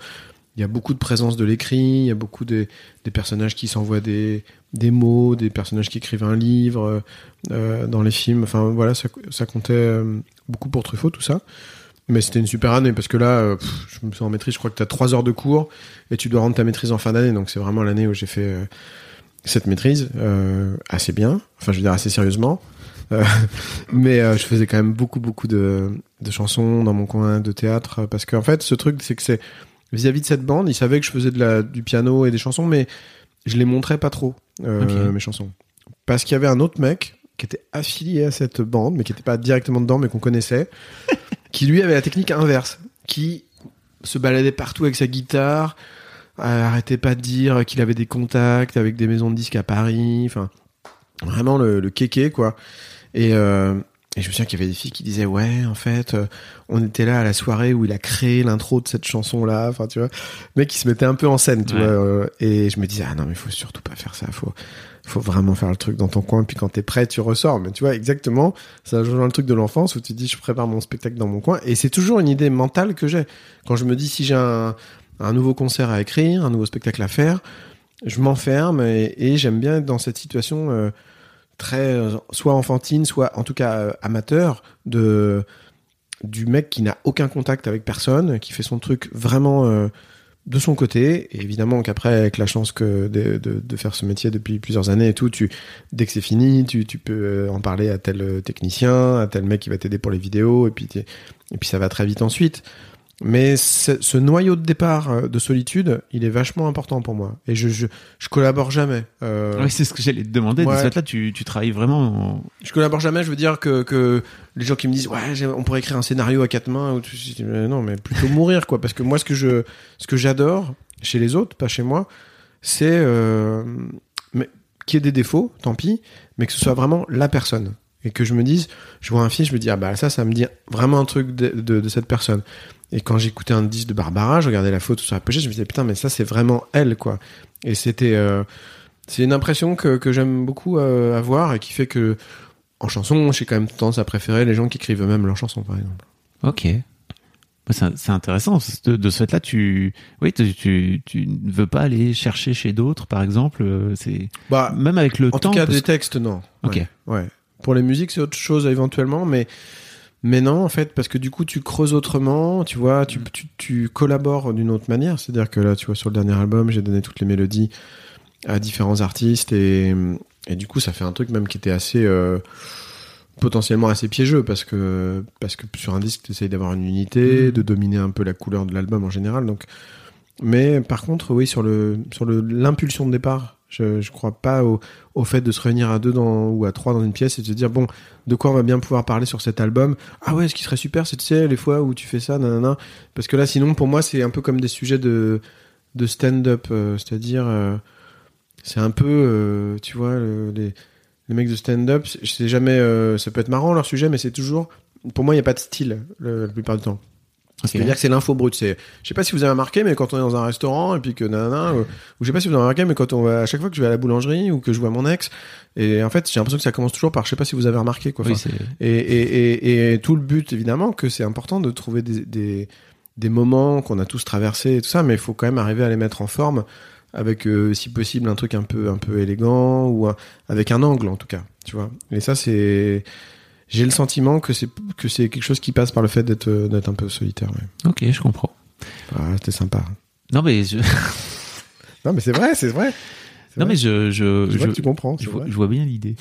Il y a beaucoup de présence de l'écrit, il y a beaucoup des personnages qui s'envoient des mots, des personnages qui écrivent un livre dans les films. Enfin voilà, ça comptait beaucoup pour Truffaut, tout ça. Mais c'était une super année parce que là, je me sens en maîtrise, je crois que t'as 3 heures de cours et tu dois rendre ta maîtrise en fin d'année. Donc c'est vraiment l'année où j'ai fait cette maîtrise assez bien, enfin je veux dire assez sérieusement. Mais je faisais quand même beaucoup de chansons dans mon coin, de théâtre, parce qu'en fait ce truc c'est que c'est vis-à-vis de cette bande, ils savaient que je faisais du piano et des chansons, mais je les montrais pas trop, mes chansons. Parce qu'il y avait un autre mec qui était affilié à cette bande, mais qui était pas directement dedans, mais qu'on connaissait, qui lui avait la technique inverse, qui se baladait partout avec sa guitare, arrêtait pas de dire qu'il avait des contacts avec des maisons de disques à Paris, enfin vraiment le kéké, quoi. Et je me souviens qu'il y avait des filles qui disaient ouais, en fait, on était là à la soirée où il a créé l'intro de cette chanson-là, enfin tu vois, mais qui se mettait un peu en scène, tu vois. Et je me disais ah non mais faut surtout pas faire ça, faut vraiment faire le truc dans ton coin, puis quand t'es prêt tu ressors. Mais tu vois, exactement, ça joue dans le truc de l'enfance où tu dis je prépare mon spectacle dans mon coin. Et c'est toujours une idée mentale que j'ai quand je me dis si j'ai un nouveau concert à écrire, un nouveau spectacle à faire, je m'enferme et j'aime bien être dans cette situation très soit enfantine, soit en tout cas amateur du mec qui n'a aucun contact avec personne, qui fait son truc vraiment de son côté. Et évidemment qu'après, avec la chance que de faire ce métier depuis plusieurs années et tout, dès que c'est fini, tu peux en parler à tel technicien, à tel mec qui va t'aider pour les vidéos, et puis ça va très vite ensuite. Mais ce noyau de départ de solitude, il est vachement important pour moi. Et je collabore jamais. Oui, c'est ce que j'allais te demander. Ouais. De ce fait-là, tu travailles vraiment. Je collabore jamais. Je veux dire que les gens qui me disent ouais, on pourrait écrire un scénario à 4 mains. Non, mais plutôt mourir, quoi. Parce que moi, ce que j'adore chez les autres, pas chez moi, c'est qu'il y ait des défauts, tant pis, mais que ce soit vraiment la personne. Et que je me dise, je vois un film, je me dis ah bah ça me dit vraiment un truc de cette personne. Et quand j'écoutais un disque de Barbara, je regardais la photo sur la pochette, je me disais putain mais ça c'est vraiment elle, quoi. Et c'est une impression que j'aime beaucoup avoir, et qui fait que en chanson j'ai quand même tendance à préférer les gens qui écrivent eux-mêmes leurs chansons, par exemple. Ok. C'est intéressant. De ce fait-là, tu ne veux pas aller chercher chez d'autres, par exemple. C'est même avec le temps. En tout cas des textes, non. Ok. Ouais. Pour les musiques, c'est autre chose éventuellement, mais non, en fait, parce que du coup, tu creuses autrement, tu vois, tu collabores d'une autre manière. C'est-à-dire que là, tu vois, sur le dernier album, j'ai donné toutes les mélodies à différents artistes, et du coup, ça fait un truc même qui était assez potentiellement assez piégeux, parce que sur un disque, tu essayes d'avoir une unité, de dominer un peu la couleur de l'album en général. Donc, mais par contre, oui, sur l'impulsion de départ. Je crois pas au fait de se réunir à 2 ou à 3 dans une pièce et de se dire bon, de quoi on va bien pouvoir parler sur cet album. Ah ouais, ce qui serait super, c'est, tu sais, les fois où tu fais ça, nanana. Parce que là, sinon, pour moi, c'est un peu comme des sujets de stand-up, c'est-à-dire c'est un peu tu vois, les mecs de stand-up, c'est jamais ça peut être marrant leur sujet, mais c'est toujours, pour moi, il y a pas de style la plupart du temps. Okay. C'est-à-dire que c'est l'info brute. Je sais pas si vous avez remarqué, mais quand on est dans un restaurant, et puis que nanana, ou je sais pas si vous avez remarqué, mais quand à chaque fois que je vais à la boulangerie, ou que je vois mon ex, et en fait, j'ai l'impression que ça commence toujours par je sais pas si vous avez remarqué, quoi. Oui, et tout le but, évidemment, que c'est important de trouver des moments qu'on a tous traversés et tout ça, mais il faut quand même arriver à les mettre en forme avec, si possible, un truc un peu élégant, ou avec un angle, en tout cas. Tu vois. Et ça, c'est. J'ai le sentiment que c'est quelque chose qui passe par le fait d'être un peu solitaire. Ouais. Ok, je comprends. Ah, c'était sympa. Non mais non mais c'est vrai. Non mais je vois que tu comprends. Je vois bien l'idée.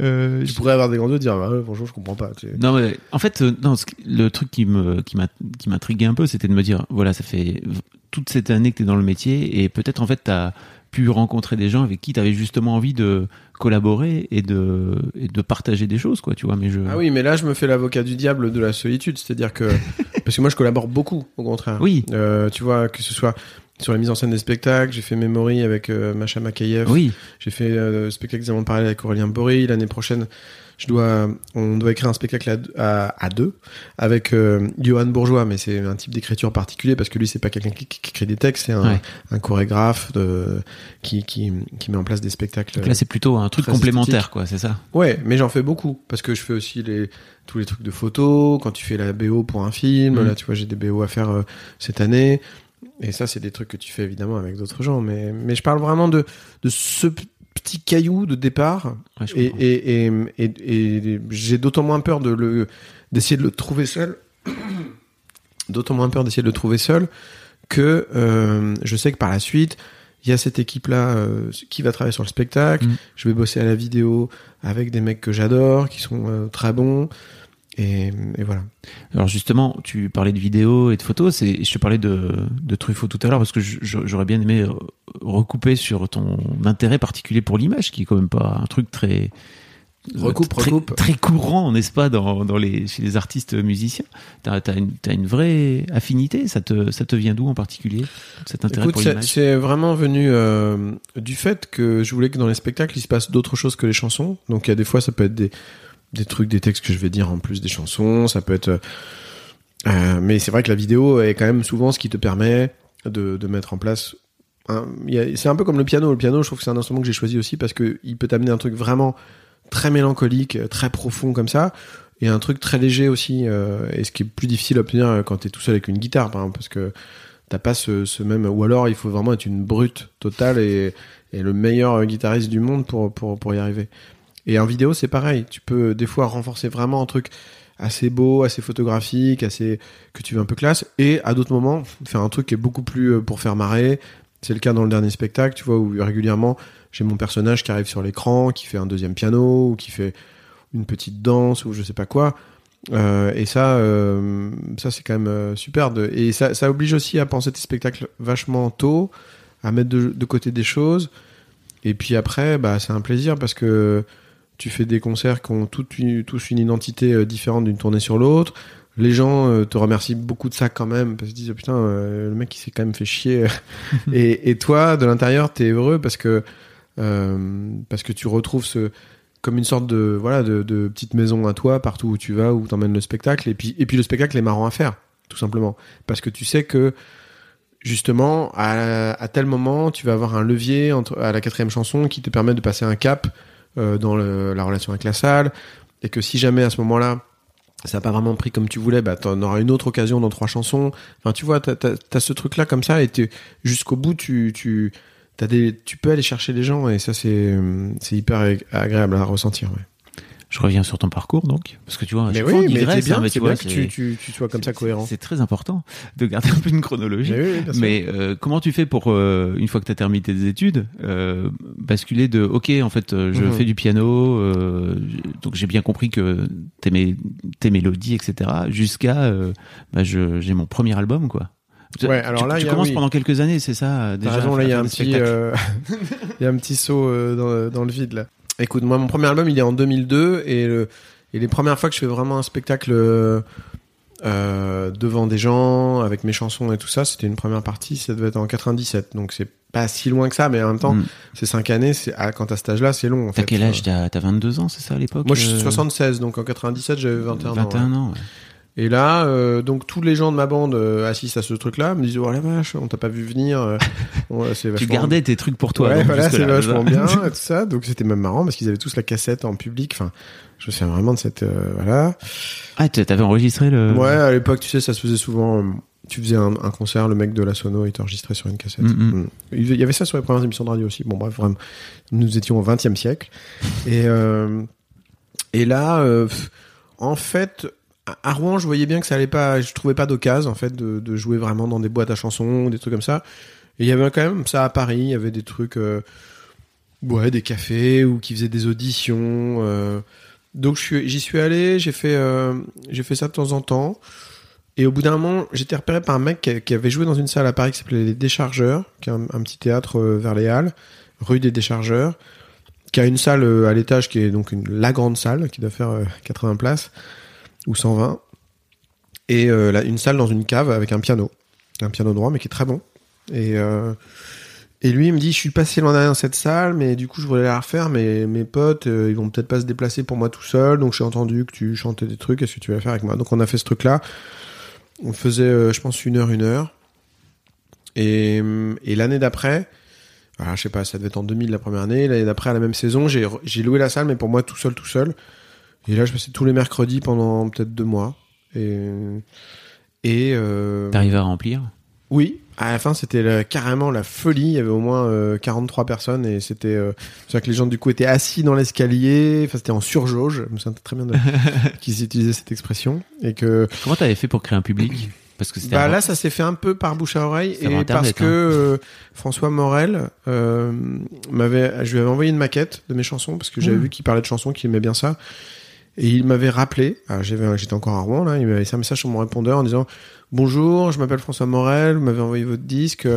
Je pourrais avoir des grands yeux dire bah, bonjour, je comprends pas. T'sais. Non mais en fait le truc qui m'intriguait un peu, c'était de me dire voilà, ça fait toute cette année que t'es dans le métier, et peut-être en fait t'as pu rencontrer des gens avec qui tu avais justement envie de collaborer et de partager des choses, quoi, tu vois. Ah oui, mais là, je me fais l'avocat du diable de la solitude, c'est-à-dire que... parce que moi, je collabore beaucoup, au contraire. Oui. Tu vois, que ce soit... sur la mise en scène des spectacles, j'ai fait Memory avec Macha Makayev. Oui. J'ai fait spectacle d'examen parallèle avec Aurélien Bory. L'année prochaine, on doit écrire un spectacle à deux avec Johan Bourgeois, mais c'est un type d'écriture particulier parce que lui, c'est pas quelqu'un qui écrit des textes, c'est un chorégraphe qui met en place des spectacles. Donc là, c'est plutôt un truc complémentaire, quoi, c'est ça? Ouais, mais j'en fais beaucoup parce que je fais aussi tous les trucs de photo, quand tu fais la BO pour un film, là, tu vois, j'ai des BO à faire cette année. Et ça, c'est des trucs que tu fais évidemment avec d'autres gens, mais je parle vraiment de ce petit caillou de départ. Ouais, et j'ai d'autant moins peur d'essayer de le trouver seul, que je sais que par la suite, il y a cette équipe-là qui va travailler sur le spectacle. Je vais bosser à la vidéo avec des mecs que j'adore, qui sont très bons. Et voilà. Alors justement, tu parlais de vidéos et de photos. Je te parlais de Truffaut tout à l'heure parce que j'aurais bien aimé recouper sur ton intérêt particulier pour l'image, qui est quand même pas un truc très très courant, n'est-ce pas, chez les artistes musiciens. T'as une vraie affinité. Ça te vient d'où en particulier, cet intérêt pour l'image? C'est vraiment venu du fait que je voulais que dans les spectacles il se passe d'autres choses que les chansons. Donc il y a des fois ça peut être des trucs, des textes que je vais dire en plus des chansons, ça peut être... mais c'est vrai que la vidéo est quand même souvent ce qui te permet de mettre en place... c'est un peu comme le piano. Le piano, je trouve que c'est un instrument que j'ai choisi aussi parce qu'il peut t'amener un truc vraiment très mélancolique, très profond comme ça, et un truc très léger aussi, et ce qui est plus difficile à obtenir quand t'es tout seul avec une guitare, par exemple, parce que t'as pas ce même... Ou alors, il faut vraiment être une brute totale et le meilleur guitariste du monde pour y arriver. Et en vidéo, c'est pareil. Tu peux, des fois, renforcer vraiment un truc assez beau, assez photographique, que tu veux un peu classe. Et à d'autres moments, faire un truc qui est beaucoup plus pour faire marrer. C'est le cas dans le dernier spectacle, tu vois, où régulièrement, j'ai mon personnage qui arrive sur l'écran, qui fait un deuxième piano, ou qui fait une petite danse, ou je sais pas quoi. Et ça, c'est quand même super. Et ça oblige aussi à penser tes spectacles vachement tôt, à mettre de côté des choses. Et puis après, bah, c'est un plaisir parce que tu fais des concerts qui ont tous une identité différente d'une tournée sur l'autre. Les gens te remercient beaucoup de ça quand même, parce qu'ils disent, putain, le mec, il s'est quand même fait chier. et toi, de l'intérieur, t'es heureux parce que tu retrouves comme une sorte de petite maison à toi, partout où tu vas, où t'emmènes le spectacle. Et puis le spectacle est marrant à faire, tout simplement. Parce que tu sais que, justement, à tel moment, tu vas avoir un levier à la quatrième chanson qui te permet de passer un cap dans la relation avec la salle, et que si jamais à ce moment-là ça n'a pas vraiment pris comme tu voulais, bah t'en auras une autre occasion dans trois chansons. Enfin, tu vois, t'as ce truc-là comme ça, et jusqu'au bout tu peux aller chercher les gens, et ça c'est hyper agréable à ressentir. Ouais. Je reviens sur ton parcours, donc, parce que tu vois, mais oui, mais c'est bien, que tu sois comme ça cohérent. C'est très important de garder un peu une chronologie. Mais comment tu fais pour, une fois que tu as terminé tes études, basculer de OK, en fait, je fais du piano, donc j'ai bien compris que tes mélodies, etc., jusqu'à j'ai mon premier album, quoi. Ouais, alors là, tu commences pendant quelques années, c'est ça? T'as raison, là, il y a un petit saut dans le vide, là. Écoute, moi, mon premier album, il est en 2002, et les premières fois que je fais vraiment un spectacle devant des gens, avec mes chansons et tout ça, c'était une première partie, ça devait être en 97, donc c'est pas si loin que ça, mais en même temps, c'est 5 années, quand t'as cet âge-là, c'est long. T'as quel âge? T'as 22 ans, c'est ça, à l'époque? Moi, je suis 76, donc en 97, j'avais 21 ans, ouais. Et là, donc tous les gens de ma bande assistent à ce truc-là, me disent « Oh la vache, on t'a pas vu venir !» Tu gardais tes trucs pour toi. Ouais, voilà, c'est vachement bien, et tout ça. Donc c'était même marrant, parce qu'ils avaient tous la cassette en public. Enfin, je me souviens vraiment de cette... voilà. Ah, t'avais enregistré le... Ouais, à l'époque, tu sais, ça se faisait souvent... tu faisais un concert, le mec de la sono, il t'enregistrait sur une cassette. Il y avait ça sur les premières émissions de radio aussi. Bon, bref, vraiment, nous étions au XXe siècle. Et là, en fait... À Rouen, je voyais bien que ça allait pas, je trouvais pas d'occasion en fait de jouer vraiment dans des boîtes à chansons, des trucs comme ça. Et il y avait quand même ça à Paris, il y avait des trucs, des cafés ou qui faisaient des auditions. Donc j'y suis allé, j'ai fait ça de temps en temps. Et au bout d'un moment, j'étais repéré par un mec qui avait joué dans une salle à Paris qui s'appelait Les Déchargeurs, qui est un petit théâtre vers les Halles, rue des Déchargeurs, qui a une salle à l'étage qui est donc la grande salle, qui doit faire 80 places, ou 120, et une salle dans une cave avec un piano droit, mais qui est très bon. Et lui, il me dit, je suis pas si loin derrière dans cette salle, mais du coup, je voulais la refaire, mais mes potes, ils vont peut-être pas se déplacer pour moi tout seul, donc j'ai entendu que tu chantais des trucs, est-ce que tu vas faire avec moi? Donc on a fait ce truc-là. On faisait, je pense, une heure. Et l'année d'après, alors, je sais pas, ça devait être en 2000 la première année, l'année d'après, à la même saison, j'ai loué la salle, mais pour moi tout seul. Et là, je passais tous les mercredis pendant peut-être 2 mois. T'arrives à remplir? Oui. À la fin, c'était carrément la folie. Il y avait au moins 43 personnes et c'était... c'est-à-dire que les gens, du coup, étaient assis dans l'escalier. Enfin, c'était en surjauge. Je me souviens très bien qu'ils utilisaient cette expression. Et que... Comment t'avais fait pour créer un public? Parce que là, ça s'est fait un peu par bouche à oreille. C'était et Internet, parce que François Morel, je lui avais envoyé une maquette de mes chansons parce que j'avais vu qu'il parlait de chansons, qu'il aimait bien ça. Et il m'avait rappelé, j'étais encore à Rouen, là, il m'avait laissé un message sur mon répondeur en disant « Bonjour, je m'appelle François Morel, vous m'avez envoyé votre disque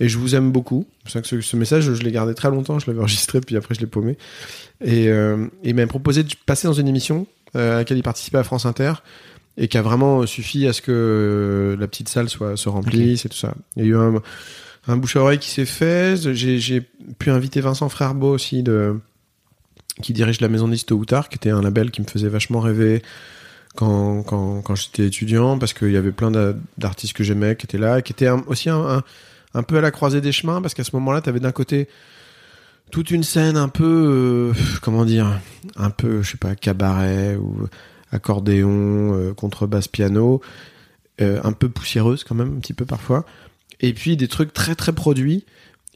et je vous aime beaucoup. » Ce message, je l'ai gardé très longtemps, je l'avais enregistré, puis après je l'ai paumé. Et il m'avait proposé de passer dans une émission à laquelle il participait à France Inter et qui a vraiment suffi à ce que la petite salle se remplisse et tout ça. Il y a eu un bouche à oreille qui s'est fait, j'ai pu inviter Vincent Frerbeau aussi qui dirige la maison d'édite Outard, qui était un label qui me faisait vachement rêver quand j'étais étudiant, parce qu'il y avait plein d'artistes que j'aimais qui étaient là, qui étaient aussi un peu à la croisée des chemins, parce qu'à ce moment-là, t'avais d'un côté toute une scène un peu, je sais pas, cabaret ou accordéon, contrebasse, piano, un peu poussiéreuse quand même, un petit peu parfois, et puis des trucs très très produits.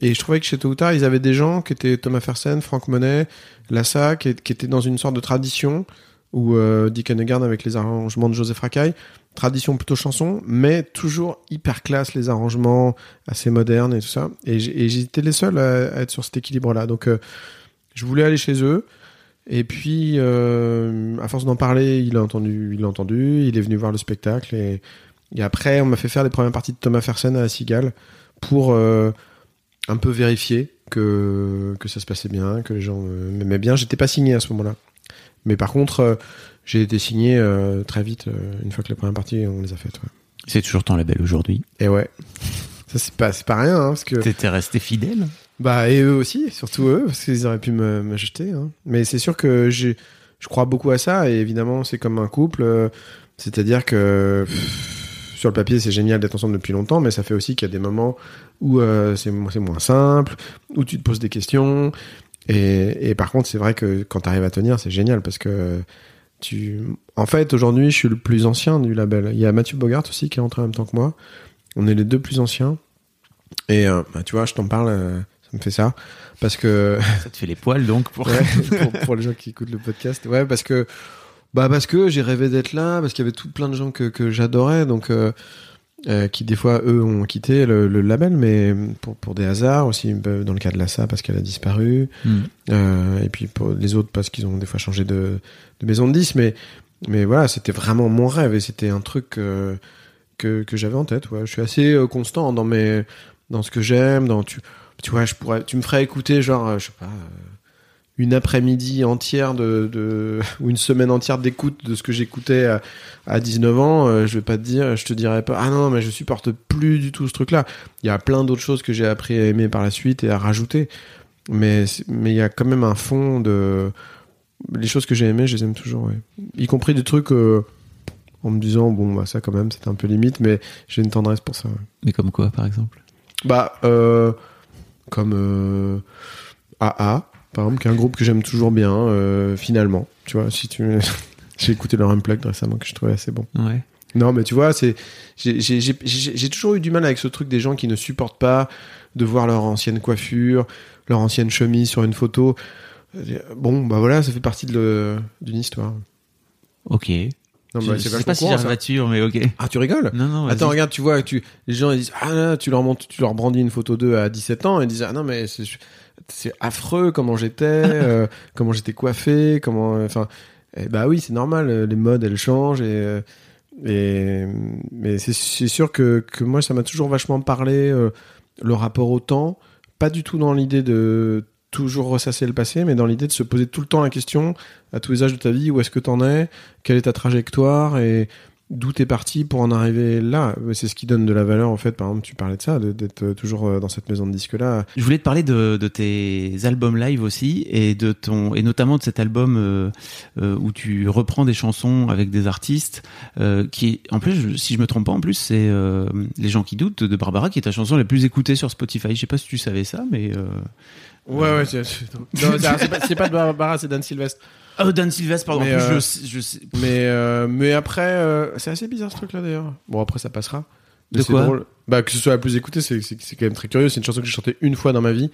Et je trouvais que chez Tôt ou Tard, ils avaient des gens qui étaient Thomas Fersen, Franck Monet, Lassa, qui étaient dans une sorte de tradition, ou Dick Hennegarn avec les arrangements de Joseph Racaille, tradition plutôt chanson, mais toujours hyper classe, les arrangements assez modernes et tout ça. Et j'étais les seuls à être sur cet équilibre-là. Donc je voulais aller chez eux, et puis à force d'en parler, il a entendu, il est venu voir le spectacle, et après on m'a fait faire les premières parties de Thomas Fersen à La Cigale pour... un peu vérifier que ça se passait bien, que les gens m'aimaient bien. J'étais pas signé à ce moment-là. Mais par contre, j'ai été signé très vite, une fois que la première partie, on les a faites. Ouais. C'est toujours ton label aujourd'hui. Et ouais. Ça, c'est pas rien. Hein, parce que... T'étais resté fidèle. Bah, et eux aussi, surtout eux, parce qu'ils auraient pu me jeter. Hein. Mais c'est sûr que je crois beaucoup à ça, et évidemment, c'est comme un couple. C'est-à-dire que... Sur le papier, c'est génial d'être ensemble depuis longtemps, mais ça fait aussi qu'il y a des moments où c'est moins simple, où tu te poses des questions. Et par contre, c'est vrai que quand tu arrives à tenir, c'est génial parce que En fait, aujourd'hui, je suis le plus ancien du label. Il y a Mathieu Bogart aussi qui est rentré en même temps que moi. On est les 2 plus anciens. Et tu vois, je t'en parle, ça me fait ça. Parce que... Ça te fait les poils, donc, pour... Ouais, pour les gens qui écoutent le podcast. Ouais, parce que... parce que j'ai rêvé d'être là, parce qu'il y avait tout plein de gens que j'adorais, donc qui des fois eux ont quitté le label, mais pour des hasards aussi, dans le cas de Lassa parce qu'elle a disparu, et puis pour les autres parce qu'ils ont des fois changé de maison de disque, mais voilà, c'était vraiment mon rêve et c'était un truc que j'avais en tête. Ouais, je suis assez constant dans ce que j'aime, tu vois, tu me ferais écouter genre je sais pas. Une après-midi entière ou une semaine entière d'écoute de ce que j'écoutais à 19 ans, je te dirais pas, ah non, mais je supporte plus du tout ce truc-là. Il y a plein d'autres choses que j'ai appris à aimer par la suite et à rajouter. Mais il y a quand même un fond de, les choses que j'ai aimées, je les aime toujours, ouais. Y compris des trucs, en me disant, ça quand même, c'était un peu limite, mais j'ai une tendresse pour ça, ouais. Mais comme quoi, par exemple? Comme AA. Par exemple, qui est un groupe que j'aime toujours bien, finalement. Tu vois, j'ai écouté leur unplugged récemment que je trouvais assez bon. Ouais. Non, mais tu vois, j'ai toujours eu du mal avec ce truc des gens qui ne supportent pas de voir leur ancienne coiffure, leur ancienne chemise sur une photo. Voilà, ça fait partie d'une histoire. Ok. Non, je sais pas si j'arrive à tuer, mais ok. Ah, tu rigoles? Non. Attends, vas-y. Regarde, tu vois, les gens, ils disent, ah, là, tu leur brandis une photo d'eux à 17 ans, et ils disent, ah, non, mais c'est affreux comment j'étais, comment j'étais coiffé, comment, enfin, oui, c'est normal, les modes, elles changent, et Mais c'est sûr que moi, ça m'a toujours vachement parlé, le rapport au temps, pas du tout dans l'idée de toujours ressasser le passé, mais dans l'idée de se poser tout le temps la question, à tous les âges de ta vie, où est-ce que t'en es, quelle est ta trajectoire et d'où t'es parti pour en arriver là. C'est ce qui donne de la valeur, en fait. Par exemple, tu parlais de ça, d'être toujours dans cette maison de disques-là. Je voulais te parler de tes albums live aussi, et notamment de cet album où tu reprends des chansons avec des artistes, qui, en plus, si je me trompe pas, en plus, c'est Les gens qui doutent de Barbara, qui est ta chanson la plus écoutée sur Spotify. Je sais pas si tu savais ça, mais... Ouais, non, c'est pas de Barbara, c'est d'Anne Sylvestre. Oh, Dan Sylvestre, pardon. Mais, je sais. Mais après, c'est assez bizarre ce truc-là d'ailleurs. Bon, après, ça passera. Mais de c'est quoi drôle. Bah, que ce soit la plus écoutée, c'est quand même très curieux. C'est une chanson que j'ai chantée une fois dans ma vie,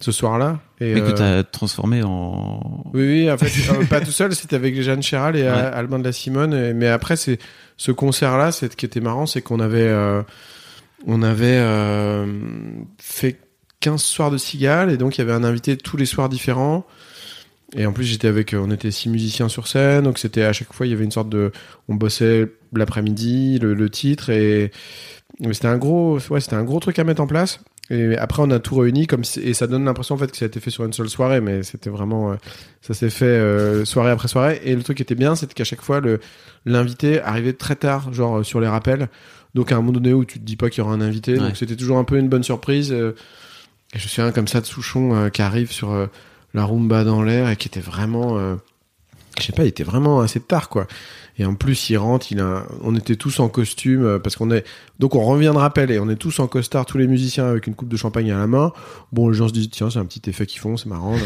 ce soir-là. Et que t'as transformée en... Oui, en fait, pas tout seul. C'était avec Jean Rochefort et ouais. Albin de la Simone. Mais après, c'est ce concert-là, ce qui était marrant, c'est qu'on avait, fait 15 soirs de Cigale. Et donc, il y avait un invité tous les soirs différents. Et en plus, on était 6 musiciens sur scène, donc c'était à chaque fois, il y avait une sorte de, on bossait l'après-midi, le titre, mais c'était un gros truc à mettre en place. Et après, on a tout réuni, et ça donne l'impression en fait que ça a été fait sur une seule soirée, mais c'était vraiment, ça s'est fait soirée après soirée. Et le truc qui était bien, c'était qu'à chaque fois, l'invité arrivait très tard, genre sur les rappels. Donc à un moment donné où tu te dis pas qu'il y aura un invité, ouais. Donc c'était toujours un peu une bonne surprise. Et je me souviens comme ça de Souchon qui arrive sur la rumba dans l'air et qui était vraiment il était vraiment assez tard quoi. Et en plus il rentre, on était tous en costume parce qu'on est donc on revient de rappel et on est tous en costard, tous les musiciens avec une coupe de champagne à la main. Bon, les gens se disent tiens, c'est un petit effet qu'ils font, c'est marrant.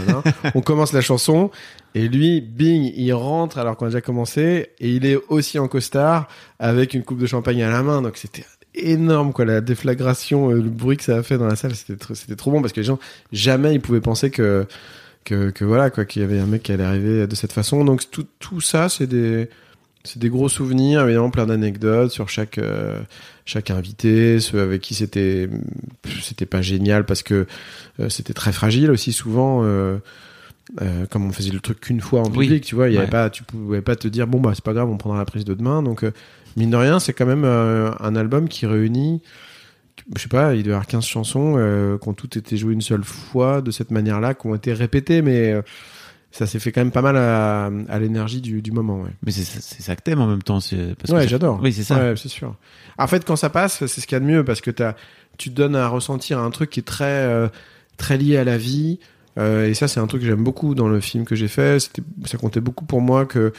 On commence la chanson et lui bing, il rentre alors qu'on a déjà commencé et il est aussi en costard avec une coupe de champagne à la main, donc c'était énorme quoi, la déflagration, le bruit que ça a fait dans la salle, c'était trop bon parce que les gens jamais ils pouvaient penser que voilà quoi, qu'il y avait un mec qui allait arriver de cette façon. Donc tout ça c'est des gros souvenirs, évidemment plein d'anecdotes sur chaque invité, ceux avec qui c'était pas génial parce que c'était très fragile aussi souvent, comme on faisait le truc qu'une fois en public, oui. Tu vois, il y avait pas, tu pouvais pas te dire bon bah c'est pas grave, on prendra la prise de demain. Donc mine de rien, c'est quand même un album qui réunit, je sais pas, il doit y avoir 15 chansons qui ont toutes été jouées une seule fois de cette manière-là, qui ont été répétées, mais ça s'est fait quand même pas mal à l'énergie du moment. Ouais. Mais c'est ça que t'aimes en même temps. J'adore. Oui, c'est ça. Ouais, c'est sûr. En fait, quand ça passe, c'est ce qu'il y a de mieux, parce que tu te donnes à ressentir un truc qui est très, très lié à la vie. Et ça, c'est un truc que j'aime beaucoup dans le film que j'ai fait. Ça comptait beaucoup pour moi qu'on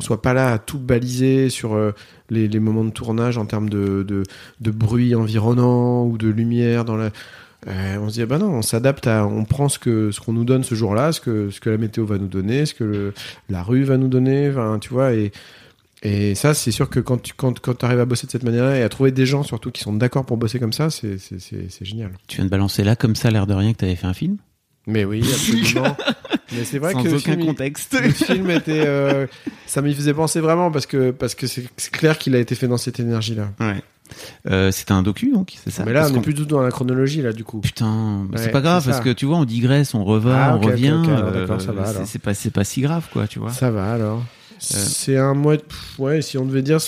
soit pas là à tout baliser sur les moments de tournage en termes de bruit environnant ou de lumière dans la. On se dit non, on s'adapte on prend ce qu'on nous donne ce jour-là, ce que la météo va nous donner, ce que la rue va nous donner. Enfin, tu vois. Et ça, c'est sûr que quand t'arrives à bosser de cette manière-là et à trouver des gens surtout qui sont d'accord pour bosser comme ça, c'est génial. Tu viens de balancer là comme ça l'air de rien que t'avais fait un film. Mais oui, absolument. Mais c'est vrai sans que aucun contexte. Le film était, ça m'y faisait penser vraiment parce que c'est clair qu'il a été fait dans cette énergie-là. Ouais. C'était un docu donc, c'est ça. Mais là, on n'est plus du tout dans la chronologie là du coup. Putain, ouais, c'est pas grave parce que tu vois, on digresse, on revient, on revient. Okay, ça va, alors. C'est pas si grave quoi, tu vois. Ça va alors. C'est un mois. Ouais, si on devait dire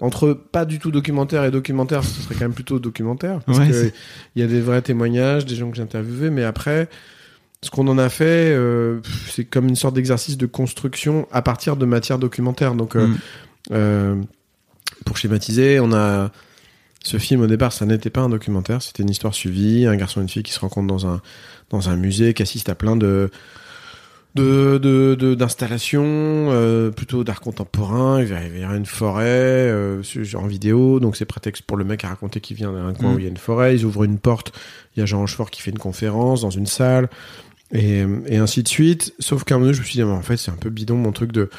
entre pas du tout documentaire et documentaire, ce serait quand même plutôt documentaire parce que il y a des vrais témoignages, des gens que j'interviewais, mais après ce qu'on en a fait, c'est comme une sorte d'exercice de construction à partir de matière documentaire. Donc, pour schématiser, on a ce film au départ, ça n'était pas un documentaire, c'était une histoire suivie, un garçon et une fille qui se rencontrent dans un musée, qui assistent à plein de d'installations, plutôt d'art contemporain. Il y a une forêt en vidéo, donc c'est prétexte pour le mec à raconter qu'il vient d'un coin où il y a une forêt. Ils ouvrent une porte, il y a Jean Rochefort qui fait une conférence dans une salle et ainsi de suite. Sauf qu'à un moment donné, je me suis dit mais en fait c'est un peu bidon mon truc de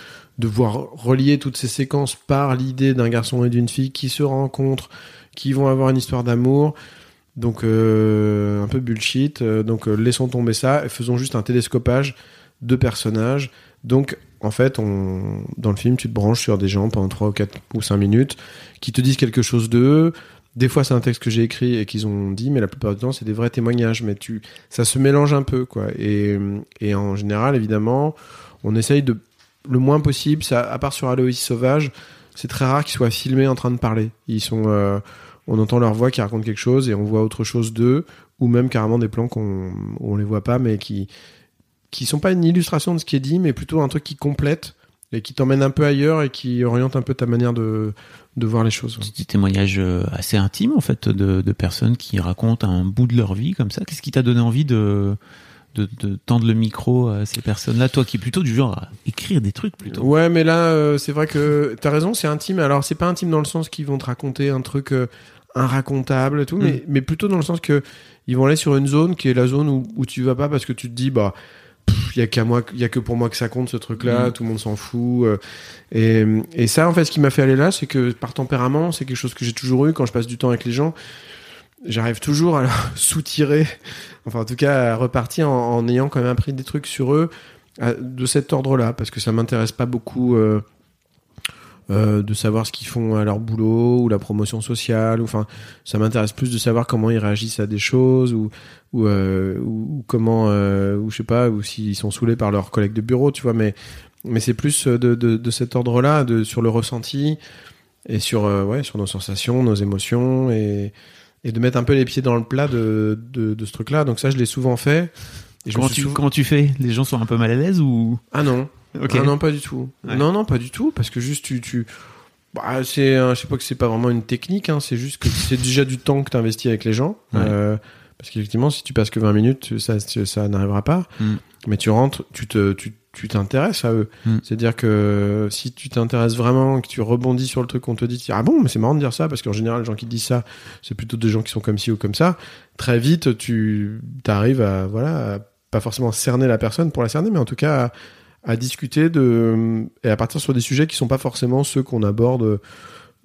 voir relier toutes ces séquences par l'idée d'un garçon et d'une fille qui se rencontrent, qui vont avoir une histoire d'amour. Donc un peu bullshit. Donc laissons tomber ça et faisons juste un télescopage de personnages. Donc en fait dans le film tu te branches sur des gens pendant 3 ou 4 ou 5 minutes qui te disent quelque chose d'eux. Des fois c'est un texte que j'ai écrit et qu'ils ont dit, mais la plupart du temps c'est des vrais témoignages, mais ça se mélange un peu quoi. Et en général évidemment on essaye de le moins possible, ça, à part sur Aloïs Sauvage c'est très rare qu'ils soient filmés en train de parler. Ils sont, on entend leur voix qui raconte quelque chose et on voit autre chose d'eux, ou même carrément des plans où on les voit pas, mais qui sont pas une illustration de ce qui est dit, mais plutôt un truc qui complète et qui t'emmène un peu ailleurs et qui oriente un peu ta manière de voir les choses. C'est des témoignages assez intimes en fait de personnes qui racontent un bout de leur vie comme ça. Qu'est-ce qui t'a donné envie de tendre le micro à ces personnes-là, toi qui est plutôt du genre à écrire des trucs plutôt. Ouais, mais là c'est vrai que t'as raison, c'est intime. Alors c'est pas intime dans le sens qu'ils vont te raconter un truc inracontable et tout, mais plutôt dans le sens que ils vont aller sur une zone qui est la zone où tu vas pas parce que tu te dis bah il y a que pour moi que ça compte ce truc-là, tout le monde s'en fout. Et ça en fait ce qui m'a fait aller là, c'est que par tempérament, c'est quelque chose que j'ai toujours eu quand je passe du temps avec les gens. J'arrive toujours à leur soutirer, enfin en tout cas à repartir en ayant quand même appris des trucs sur eux de cet ordre-là, parce que ça m'intéresse pas beaucoup de savoir ce qu'ils font à leur boulot ou la promotion sociale, ou enfin ça m'intéresse plus de savoir comment ils réagissent à des choses ou comment ou je sais pas, ou s'ils sont saoulés par leurs collègues de bureau, tu vois, mais c'est plus de cet ordre-là, sur le ressenti et sur nos sensations, nos émotions et de mettre un peu les pieds dans le plat de ce truc-là. Donc ça, je l'ai souvent fait. Et Comment tu fais ? Les gens sont un peu mal à l'aise ou... Ah non. Okay. Ah non, pas du tout. Ouais. Non, pas du tout. Parce que juste, tu... Bah, je sais pas que c'est pas vraiment une technique. Hein, c'est juste que c'est déjà du temps que tu investis avec les gens. Ouais. Parce qu'effectivement, si tu passes que 20 minutes, ça n'arrivera pas. Mais tu rentres, tu t'intéresses à eux. C'est-à-dire que si tu t'intéresses vraiment, que tu rebondis sur le truc qu'on te dit, ah bon, mais c'est marrant de dire ça, parce qu'en général, les gens qui te disent ça, c'est plutôt des gens qui sont comme ci ou comme ça. Très vite, tu arrives à, à pas forcément cerner la personne pour la cerner, mais en tout cas à discuter et à partir sur des sujets qui sont pas forcément ceux qu'on aborde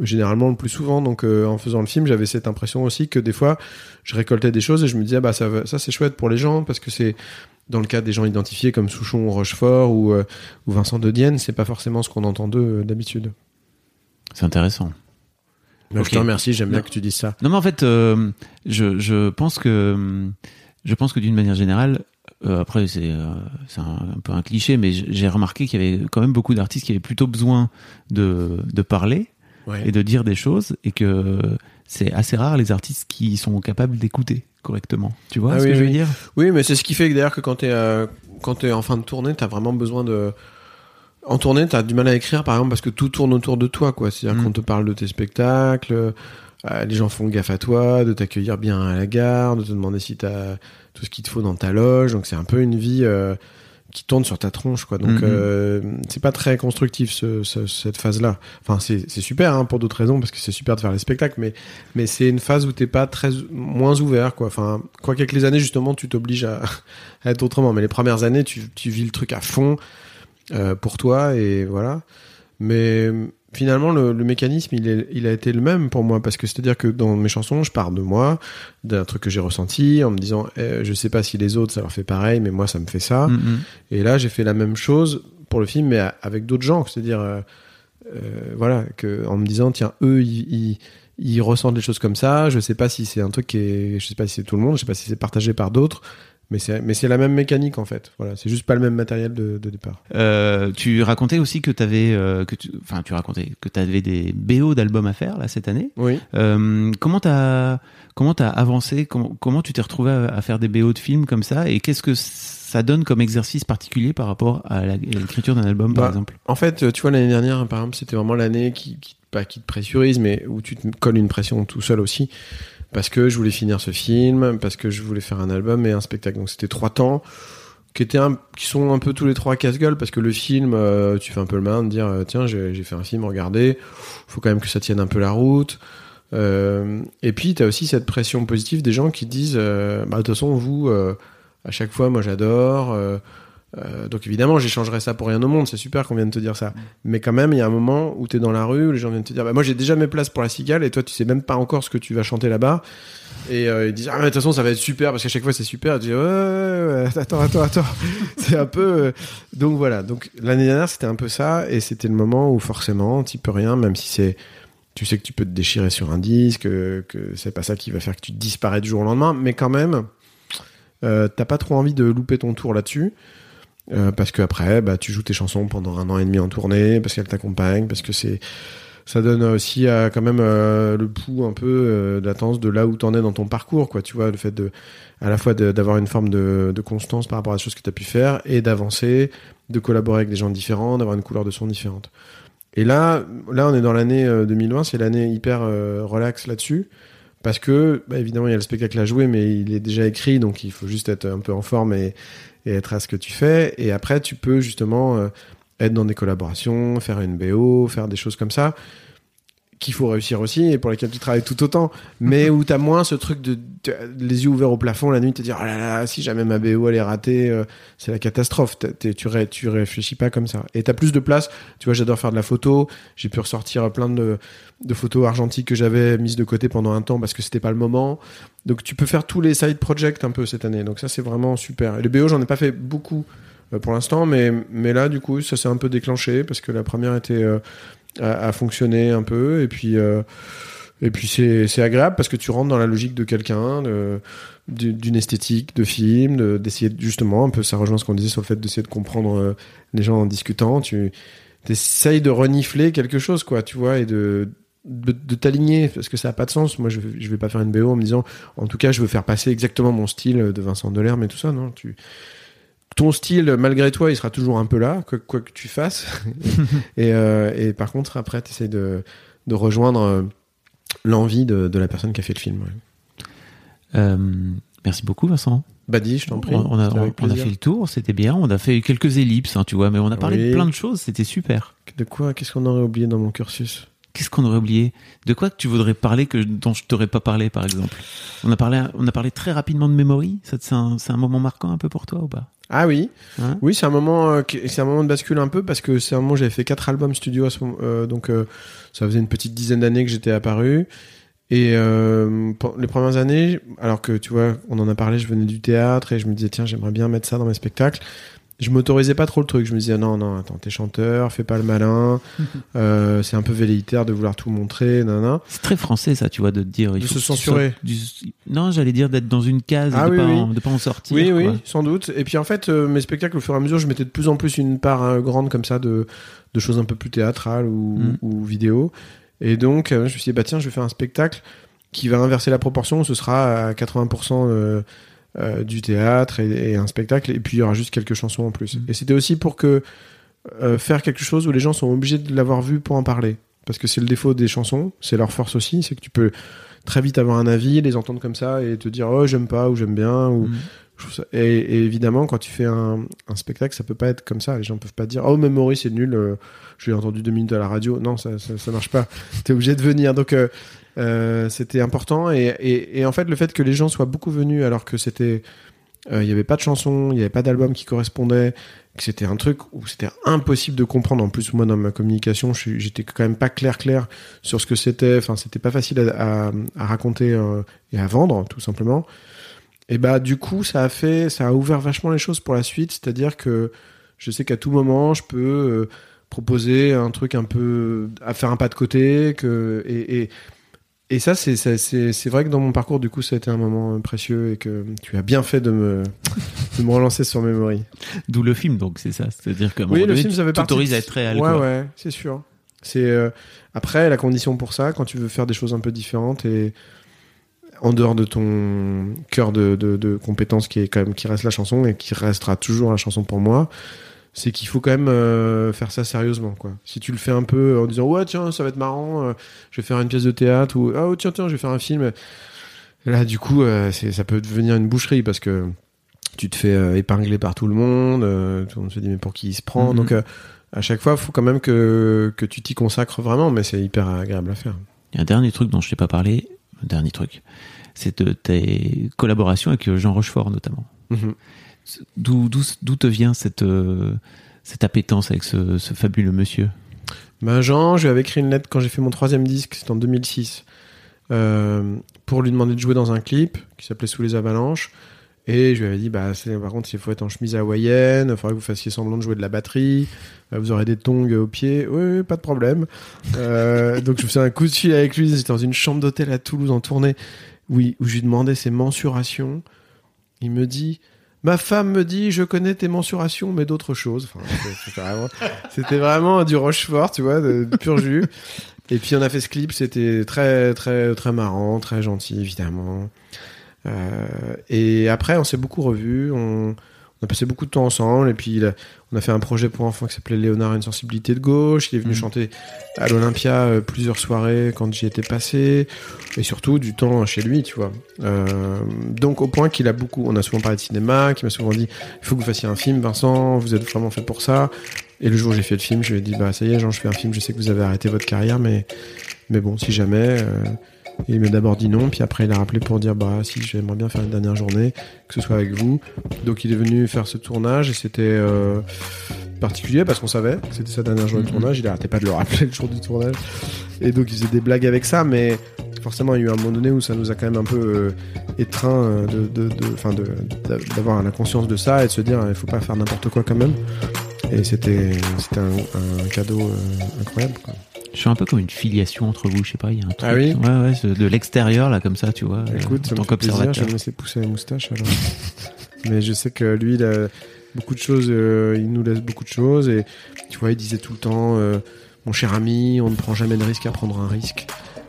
généralement le plus souvent. Donc en faisant le film, j'avais cette impression aussi que des fois je récoltais des choses et je me disais ça c'est chouette pour les gens, parce que c'est dans le cas des gens identifiés comme Souchon ou Rochefort ou Vincent Dedienne, c'est pas forcément ce qu'on entend d'eux d'habitude. C'est intéressant. Okay. Je te remercie, j'aime bien que tu dises ça. Non mais en fait je pense que d'une manière générale, après c'est un peu un cliché, mais j'ai remarqué qu'il y avait quand même beaucoup d'artistes qui avaient plutôt besoin de parler. Ouais. Et de dire des choses, et que c'est assez rare les artistes qui sont capables d'écouter correctement. Tu vois ce que je veux dire ? Oui, mais c'est ce qui fait que d'ailleurs que quand t'es en fin de tournée, t'as vraiment besoin de... En tournée, t'as du mal à écrire, par exemple, parce que tout tourne autour de toi, quoi. C'est-à-dire qu'on te parle de tes spectacles, les gens font gaffe à toi, de t'accueillir bien à la gare, de te demander si t'as tout ce qu'il te faut dans ta loge. Donc c'est un peu une vie... qui tourne sur ta tronche, quoi. Donc c'est pas très constructif cette phase-là. Enfin c'est super hein, pour d'autres raisons, parce que c'est super de faire les spectacles, mais c'est une phase où t'es pas moins ouvert, quoi. Enfin quoi qu'avec les années justement tu t'obliges à être autrement, mais les premières années tu vis le truc à fond pour toi et voilà. Mais finalement le mécanisme il a été le même pour moi, parce que c'est-à-dire que dans mes chansons je pars de moi, d'un truc que j'ai ressenti en me disant je sais pas si les autres ça leur fait pareil mais moi ça me fait ça. Et là j'ai fait la même chose pour le film mais avec d'autres gens, c'est-à-dire en me disant tiens eux ils ressentent les choses comme ça, je sais pas si c'est un truc je sais pas si c'est tout le monde, je sais pas si c'est partagé par d'autres. Mais c'est la même mécanique en fait. Voilà, c'est juste pas le même matériel de départ. Tu racontais aussi que t'avais des BO d'albums à faire là cette année. Oui. Comment t'as avancé, comment tu t'es retrouvé à faire des BO de films comme ça, et qu'est-ce que ça donne comme exercice particulier par rapport à l'écriture d'un album par exemple ? En fait, tu vois l'année dernière par exemple, c'était vraiment l'année qui te pressurise, mais où tu te colles une pression tout seul aussi. Parce que je voulais finir ce film, parce que je voulais faire un album et un spectacle. Donc c'était 3 temps qui sont un peu tous les 3 casse-gueule, parce que le film, tu fais un peu le malin de dire tiens, j'ai fait un film, regardez, faut quand même que ça tienne un peu la route. Et puis t'as aussi cette pression positive des gens qui disent de toute façon vous, à chaque fois moi j'adore. Donc évidemment j'échangerais ça pour rien au monde, c'est super qu'on vienne te dire ça, mais quand même il y a un moment où t'es dans la rue où les gens viennent te dire moi j'ai déjà mes places pour La Cigale et toi tu sais même pas encore ce que tu vas chanter là-bas, et ils disent mais de toute façon ça va être super parce qu'à chaque fois c'est super, et tu dis ouais, attends c'est un peu donc voilà, donc l'année dernière c'était un peu ça, et c'était le moment où forcément t'y peux rien, même si tu sais que tu peux te déchirer sur un disque, que c'est pas ça qui va faire que tu disparais du jour au lendemain, mais quand même t'as pas trop envie de louper ton tour là-dessus. Parce que après, tu joues tes chansons pendant 1 an et demi en tournée, parce qu'elles t'accompagnent, parce que c'est ça donne aussi quand même le pouls un peu de la tendance de là où t'en es dans ton parcours, quoi, tu vois, le fait de à la fois d'avoir une forme de constance par rapport à la chose que t'as pu faire et d'avancer, de collaborer avec des gens différents, d'avoir une couleur de son différente. Et là on est dans l'année 2020, c'est l'année hyper relax là-dessus, parce que bah, évidemment il y a le spectacle à jouer, mais il est déjà écrit, donc il faut juste être un peu en forme et être à ce que tu fais, et après tu peux justement être dans des collaborations, faire une BO, faire des choses comme ça qu'il faut réussir aussi et pour lesquelles tu travailles tout autant, mais où t'as moins ce truc de les yeux ouverts au plafond la nuit, te dire oh là là, si jamais ma BO elle est ratée, c'est la catastrophe. Tu réfléchis pas comme ça et t'as plus de place, tu vois. J'adore faire de la photo, j'ai pu ressortir plein de photos argentiques que j'avais mises de côté pendant un temps parce que c'était pas le moment, donc tu peux faire tous les side projects un peu cette année, donc ça c'est vraiment super. Et le BO j'en ai pas fait beaucoup pour l'instant, mais là du coup ça s'est un peu déclenché parce que la première était à fonctionner un peu, et puis c'est agréable parce que tu rentres dans la logique de quelqu'un, d'une esthétique de film, d'essayer justement un peu, ça rejoint ce qu'on disait sur le fait d'essayer de comprendre les gens en discutant, tu essayes de renifler quelque chose, quoi, tu vois, et de t'aligner, parce que ça n'a pas de sens. Moi je vais pas faire une BO en me disant en tout cas je veux faire passer exactement mon style de Vincent Delerm et tout ça, non, ton style, malgré toi, il sera toujours un peu là, quoi que tu fasses. Et par contre, après, tu essaies de rejoindre l'envie de la personne qui a fait le film. Ouais. Merci beaucoup, Vincent. Badi, je t'en prie. On a fait le tour, c'était bien. On a fait quelques ellipses, hein, tu vois, mais on a parlé de plein de choses, c'était super. De quoi ? Qu'est-ce qu'on aurait oublié dans mon cursus ? Qu'est-ce qu'on aurait oublié ? De quoi que tu voudrais parler dont je t'aurais pas parlé, par exemple ? On a parlé très rapidement de Memory. C'est un moment marquant un peu pour toi ou pas ? Ah oui, hein? Oui, c'est un moment de bascule un peu, parce que c'est un moment où j'avais fait 4 albums studio à ce moment, donc ça faisait une petite dizaine d'années que j'étais apparu, et les premières années, alors que tu vois, on en a parlé, je venais du théâtre et je me disais tiens, j'aimerais bien mettre ça dans mes spectacles. Je m'autorisais pas trop le truc, je me disais non, attends, t'es chanteur, fais pas le malin, c'est un peu velléitaire de vouloir tout montrer, nanana. C'est très français ça, tu vois, de te dire... Il faut se censurer. Non, j'allais dire d'être dans une case, de pas en sortir. Oui, quoi. Oui, sans doute. Et puis en fait, mes spectacles, au fur et à mesure, je mettais de plus en plus une part grande comme ça de choses un peu plus théâtrales ou vidéo. Et donc, je me suis dit, bah tiens, je vais faire un spectacle qui va inverser la proportion, ce sera à 80% du théâtre et un spectacle, et puis il y aura juste quelques chansons en plus. Et c'était aussi pour que faire quelque chose où les gens sont obligés de l'avoir vu pour en parler, parce que c'est le défaut des chansons, c'est leur force aussi, c'est que tu peux très vite avoir un avis, les entendre comme ça et te dire oh j'aime pas ou j'aime bien ou je trouve ça... et évidemment quand tu fais un spectacle ça peut pas être comme ça, les gens peuvent pas dire oh Memory c'est nul, je l'ai entendu 2 minutes à la radio, non ça marche pas, t'es obligé de venir, donc c'était important, et en fait le fait que les gens soient beaucoup venus alors que c'était il n'y avait pas de chansons, il n'y avait pas d'album qui correspondait, que c'était un truc où c'était impossible de comprendre. En plus moi dans ma communication j'étais quand même pas clair sur ce que c'était, enfin c'était pas facile à raconter et à vendre tout simplement, et bah du coup ça a ouvert vachement les choses pour la suite, c'est-à-dire que je sais qu'à tout moment je peux proposer un truc un peu à faire un pas de côté Et ça, c'est vrai que dans mon parcours, du coup, ça a été un moment précieux et que tu as bien fait de me relancer sur Memory. D'où le film, donc, c'est ça. C'est-à-dire que oui, le film, ça fait partie. T'autorise à être réel. Ouais, c'est sûr. C'est après la condition pour ça, quand tu veux faire des choses un peu différentes et en dehors de ton cœur de compétence qui reste la chanson et qui restera toujours la chanson pour moi. C'est qu'il faut quand même faire ça sérieusement, quoi. Si tu le fais un peu en disant ouais tiens ça va être marrant, je vais faire une pièce de théâtre, ou ah oh, tiens je vais faire un film, là du coup ça peut devenir une boucherie parce que tu te fais épingler par tout le monde se dit mais pour qui il se prend, donc à chaque fois il faut quand même que tu t'y consacres vraiment, mais c'est hyper agréable à faire. Et un dernier truc dont je t'ai pas parlé, c'est de tes collaborations avec Jean Rochefort notamment. D'où te vient cette appétence avec ce fabuleux monsieur ? Ben Jean, je lui avais écrit une lettre quand j'ai fait mon 3e disque, c'était en 2006, pour lui demander de jouer dans un clip qui s'appelait Sous les avalanches, et je lui avais dit par contre il faut être en chemise hawaïenne, il faudrait que vous fassiez semblant de jouer de la batterie, vous aurez des tongs aux pieds, oui pas de problème. Donc je faisais un coup de fil avec lui, j'étais dans une chambre d'hôtel à Toulouse en tournée, où je lui demandais ses mensurations, il me dit... Ma femme me dit, je connais tes mensurations, mais d'autres choses. Enfin, c'était vraiment du Rochefort, tu vois, de pur jus. Et puis on a fait ce clip, c'était très très très marrant, très gentil évidemment. Et après on s'est beaucoup revus, on a passé beaucoup de temps ensemble, et puis on a fait un projet pour enfants qui s'appelait Léonard une sensibilité de gauche, qui est venu chanter à l'Olympia plusieurs soirées quand j'y étais passé, et surtout du temps chez lui, tu vois. Donc au point qu'il a beaucoup, on a souvent parlé de cinéma, qu'il m'a souvent dit il faut que vous fassiez un film Vincent, vous êtes vraiment fait pour ça. Et le jour où j'ai fait le film, je lui ai dit bah ça y est Jean, je fais un film, je sais que vous avez arrêté votre carrière, mais bon si jamais. Et il m'a d'abord dit non, puis après il a rappelé pour dire bah si j'aimerais bien faire une dernière journée, que ce soit avec vous. Donc il est venu faire ce tournage, et c'était particulier parce qu'on savait que c'était sa dernière journée de tournage, il n'arrêtait pas de le rappeler le jour du tournage. Et donc il faisait des blagues avec ça, mais forcément il y a eu un moment donné où ça nous a quand même un peu étreint d'avoir la conscience de ça et de se dire il faut pas faire n'importe quoi quand même. Et c'était un cadeau incroyable quoi. Je suis un peu comme une filiation entre vous, je sais pas, il y a un truc. Ah oui ? Ouais, de l'extérieur, là, comme ça, tu vois. Écoute, ça me fait plaisir, je vais me laisser pousser la moustache, alors. Mais je sais que lui, il a beaucoup de choses, il nous laisse beaucoup de choses, et tu vois, il disait tout le temps, mon cher ami, on ne prend jamais de risque à prendre un risque.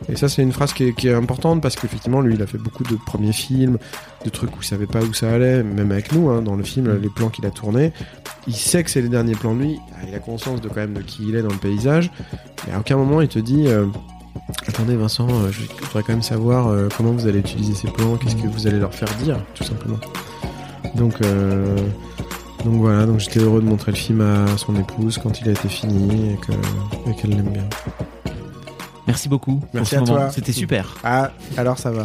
Et ça, c'est une phrase qui est importante, parce qu'effectivement, lui, il a fait beaucoup de premiers films, de trucs où il savait pas où ça allait, même avec nous, hein, dans le film, les plans qu'il a tournés. Il sait que c'est les derniers plans de lui, il a conscience de quand même de qui il est dans le paysage, et à aucun moment il te dit attendez Vincent, je voudrais quand même savoir comment vous allez utiliser ces plans, qu'est-ce que vous allez leur faire dire, tout simplement. Donc voilà, donc j'étais heureux de montrer le film à son épouse quand il a été fini et qu'elle l'aime bien. Merci beaucoup. Merci pour ce moment. Toi. C'était super. Ah, alors ça va.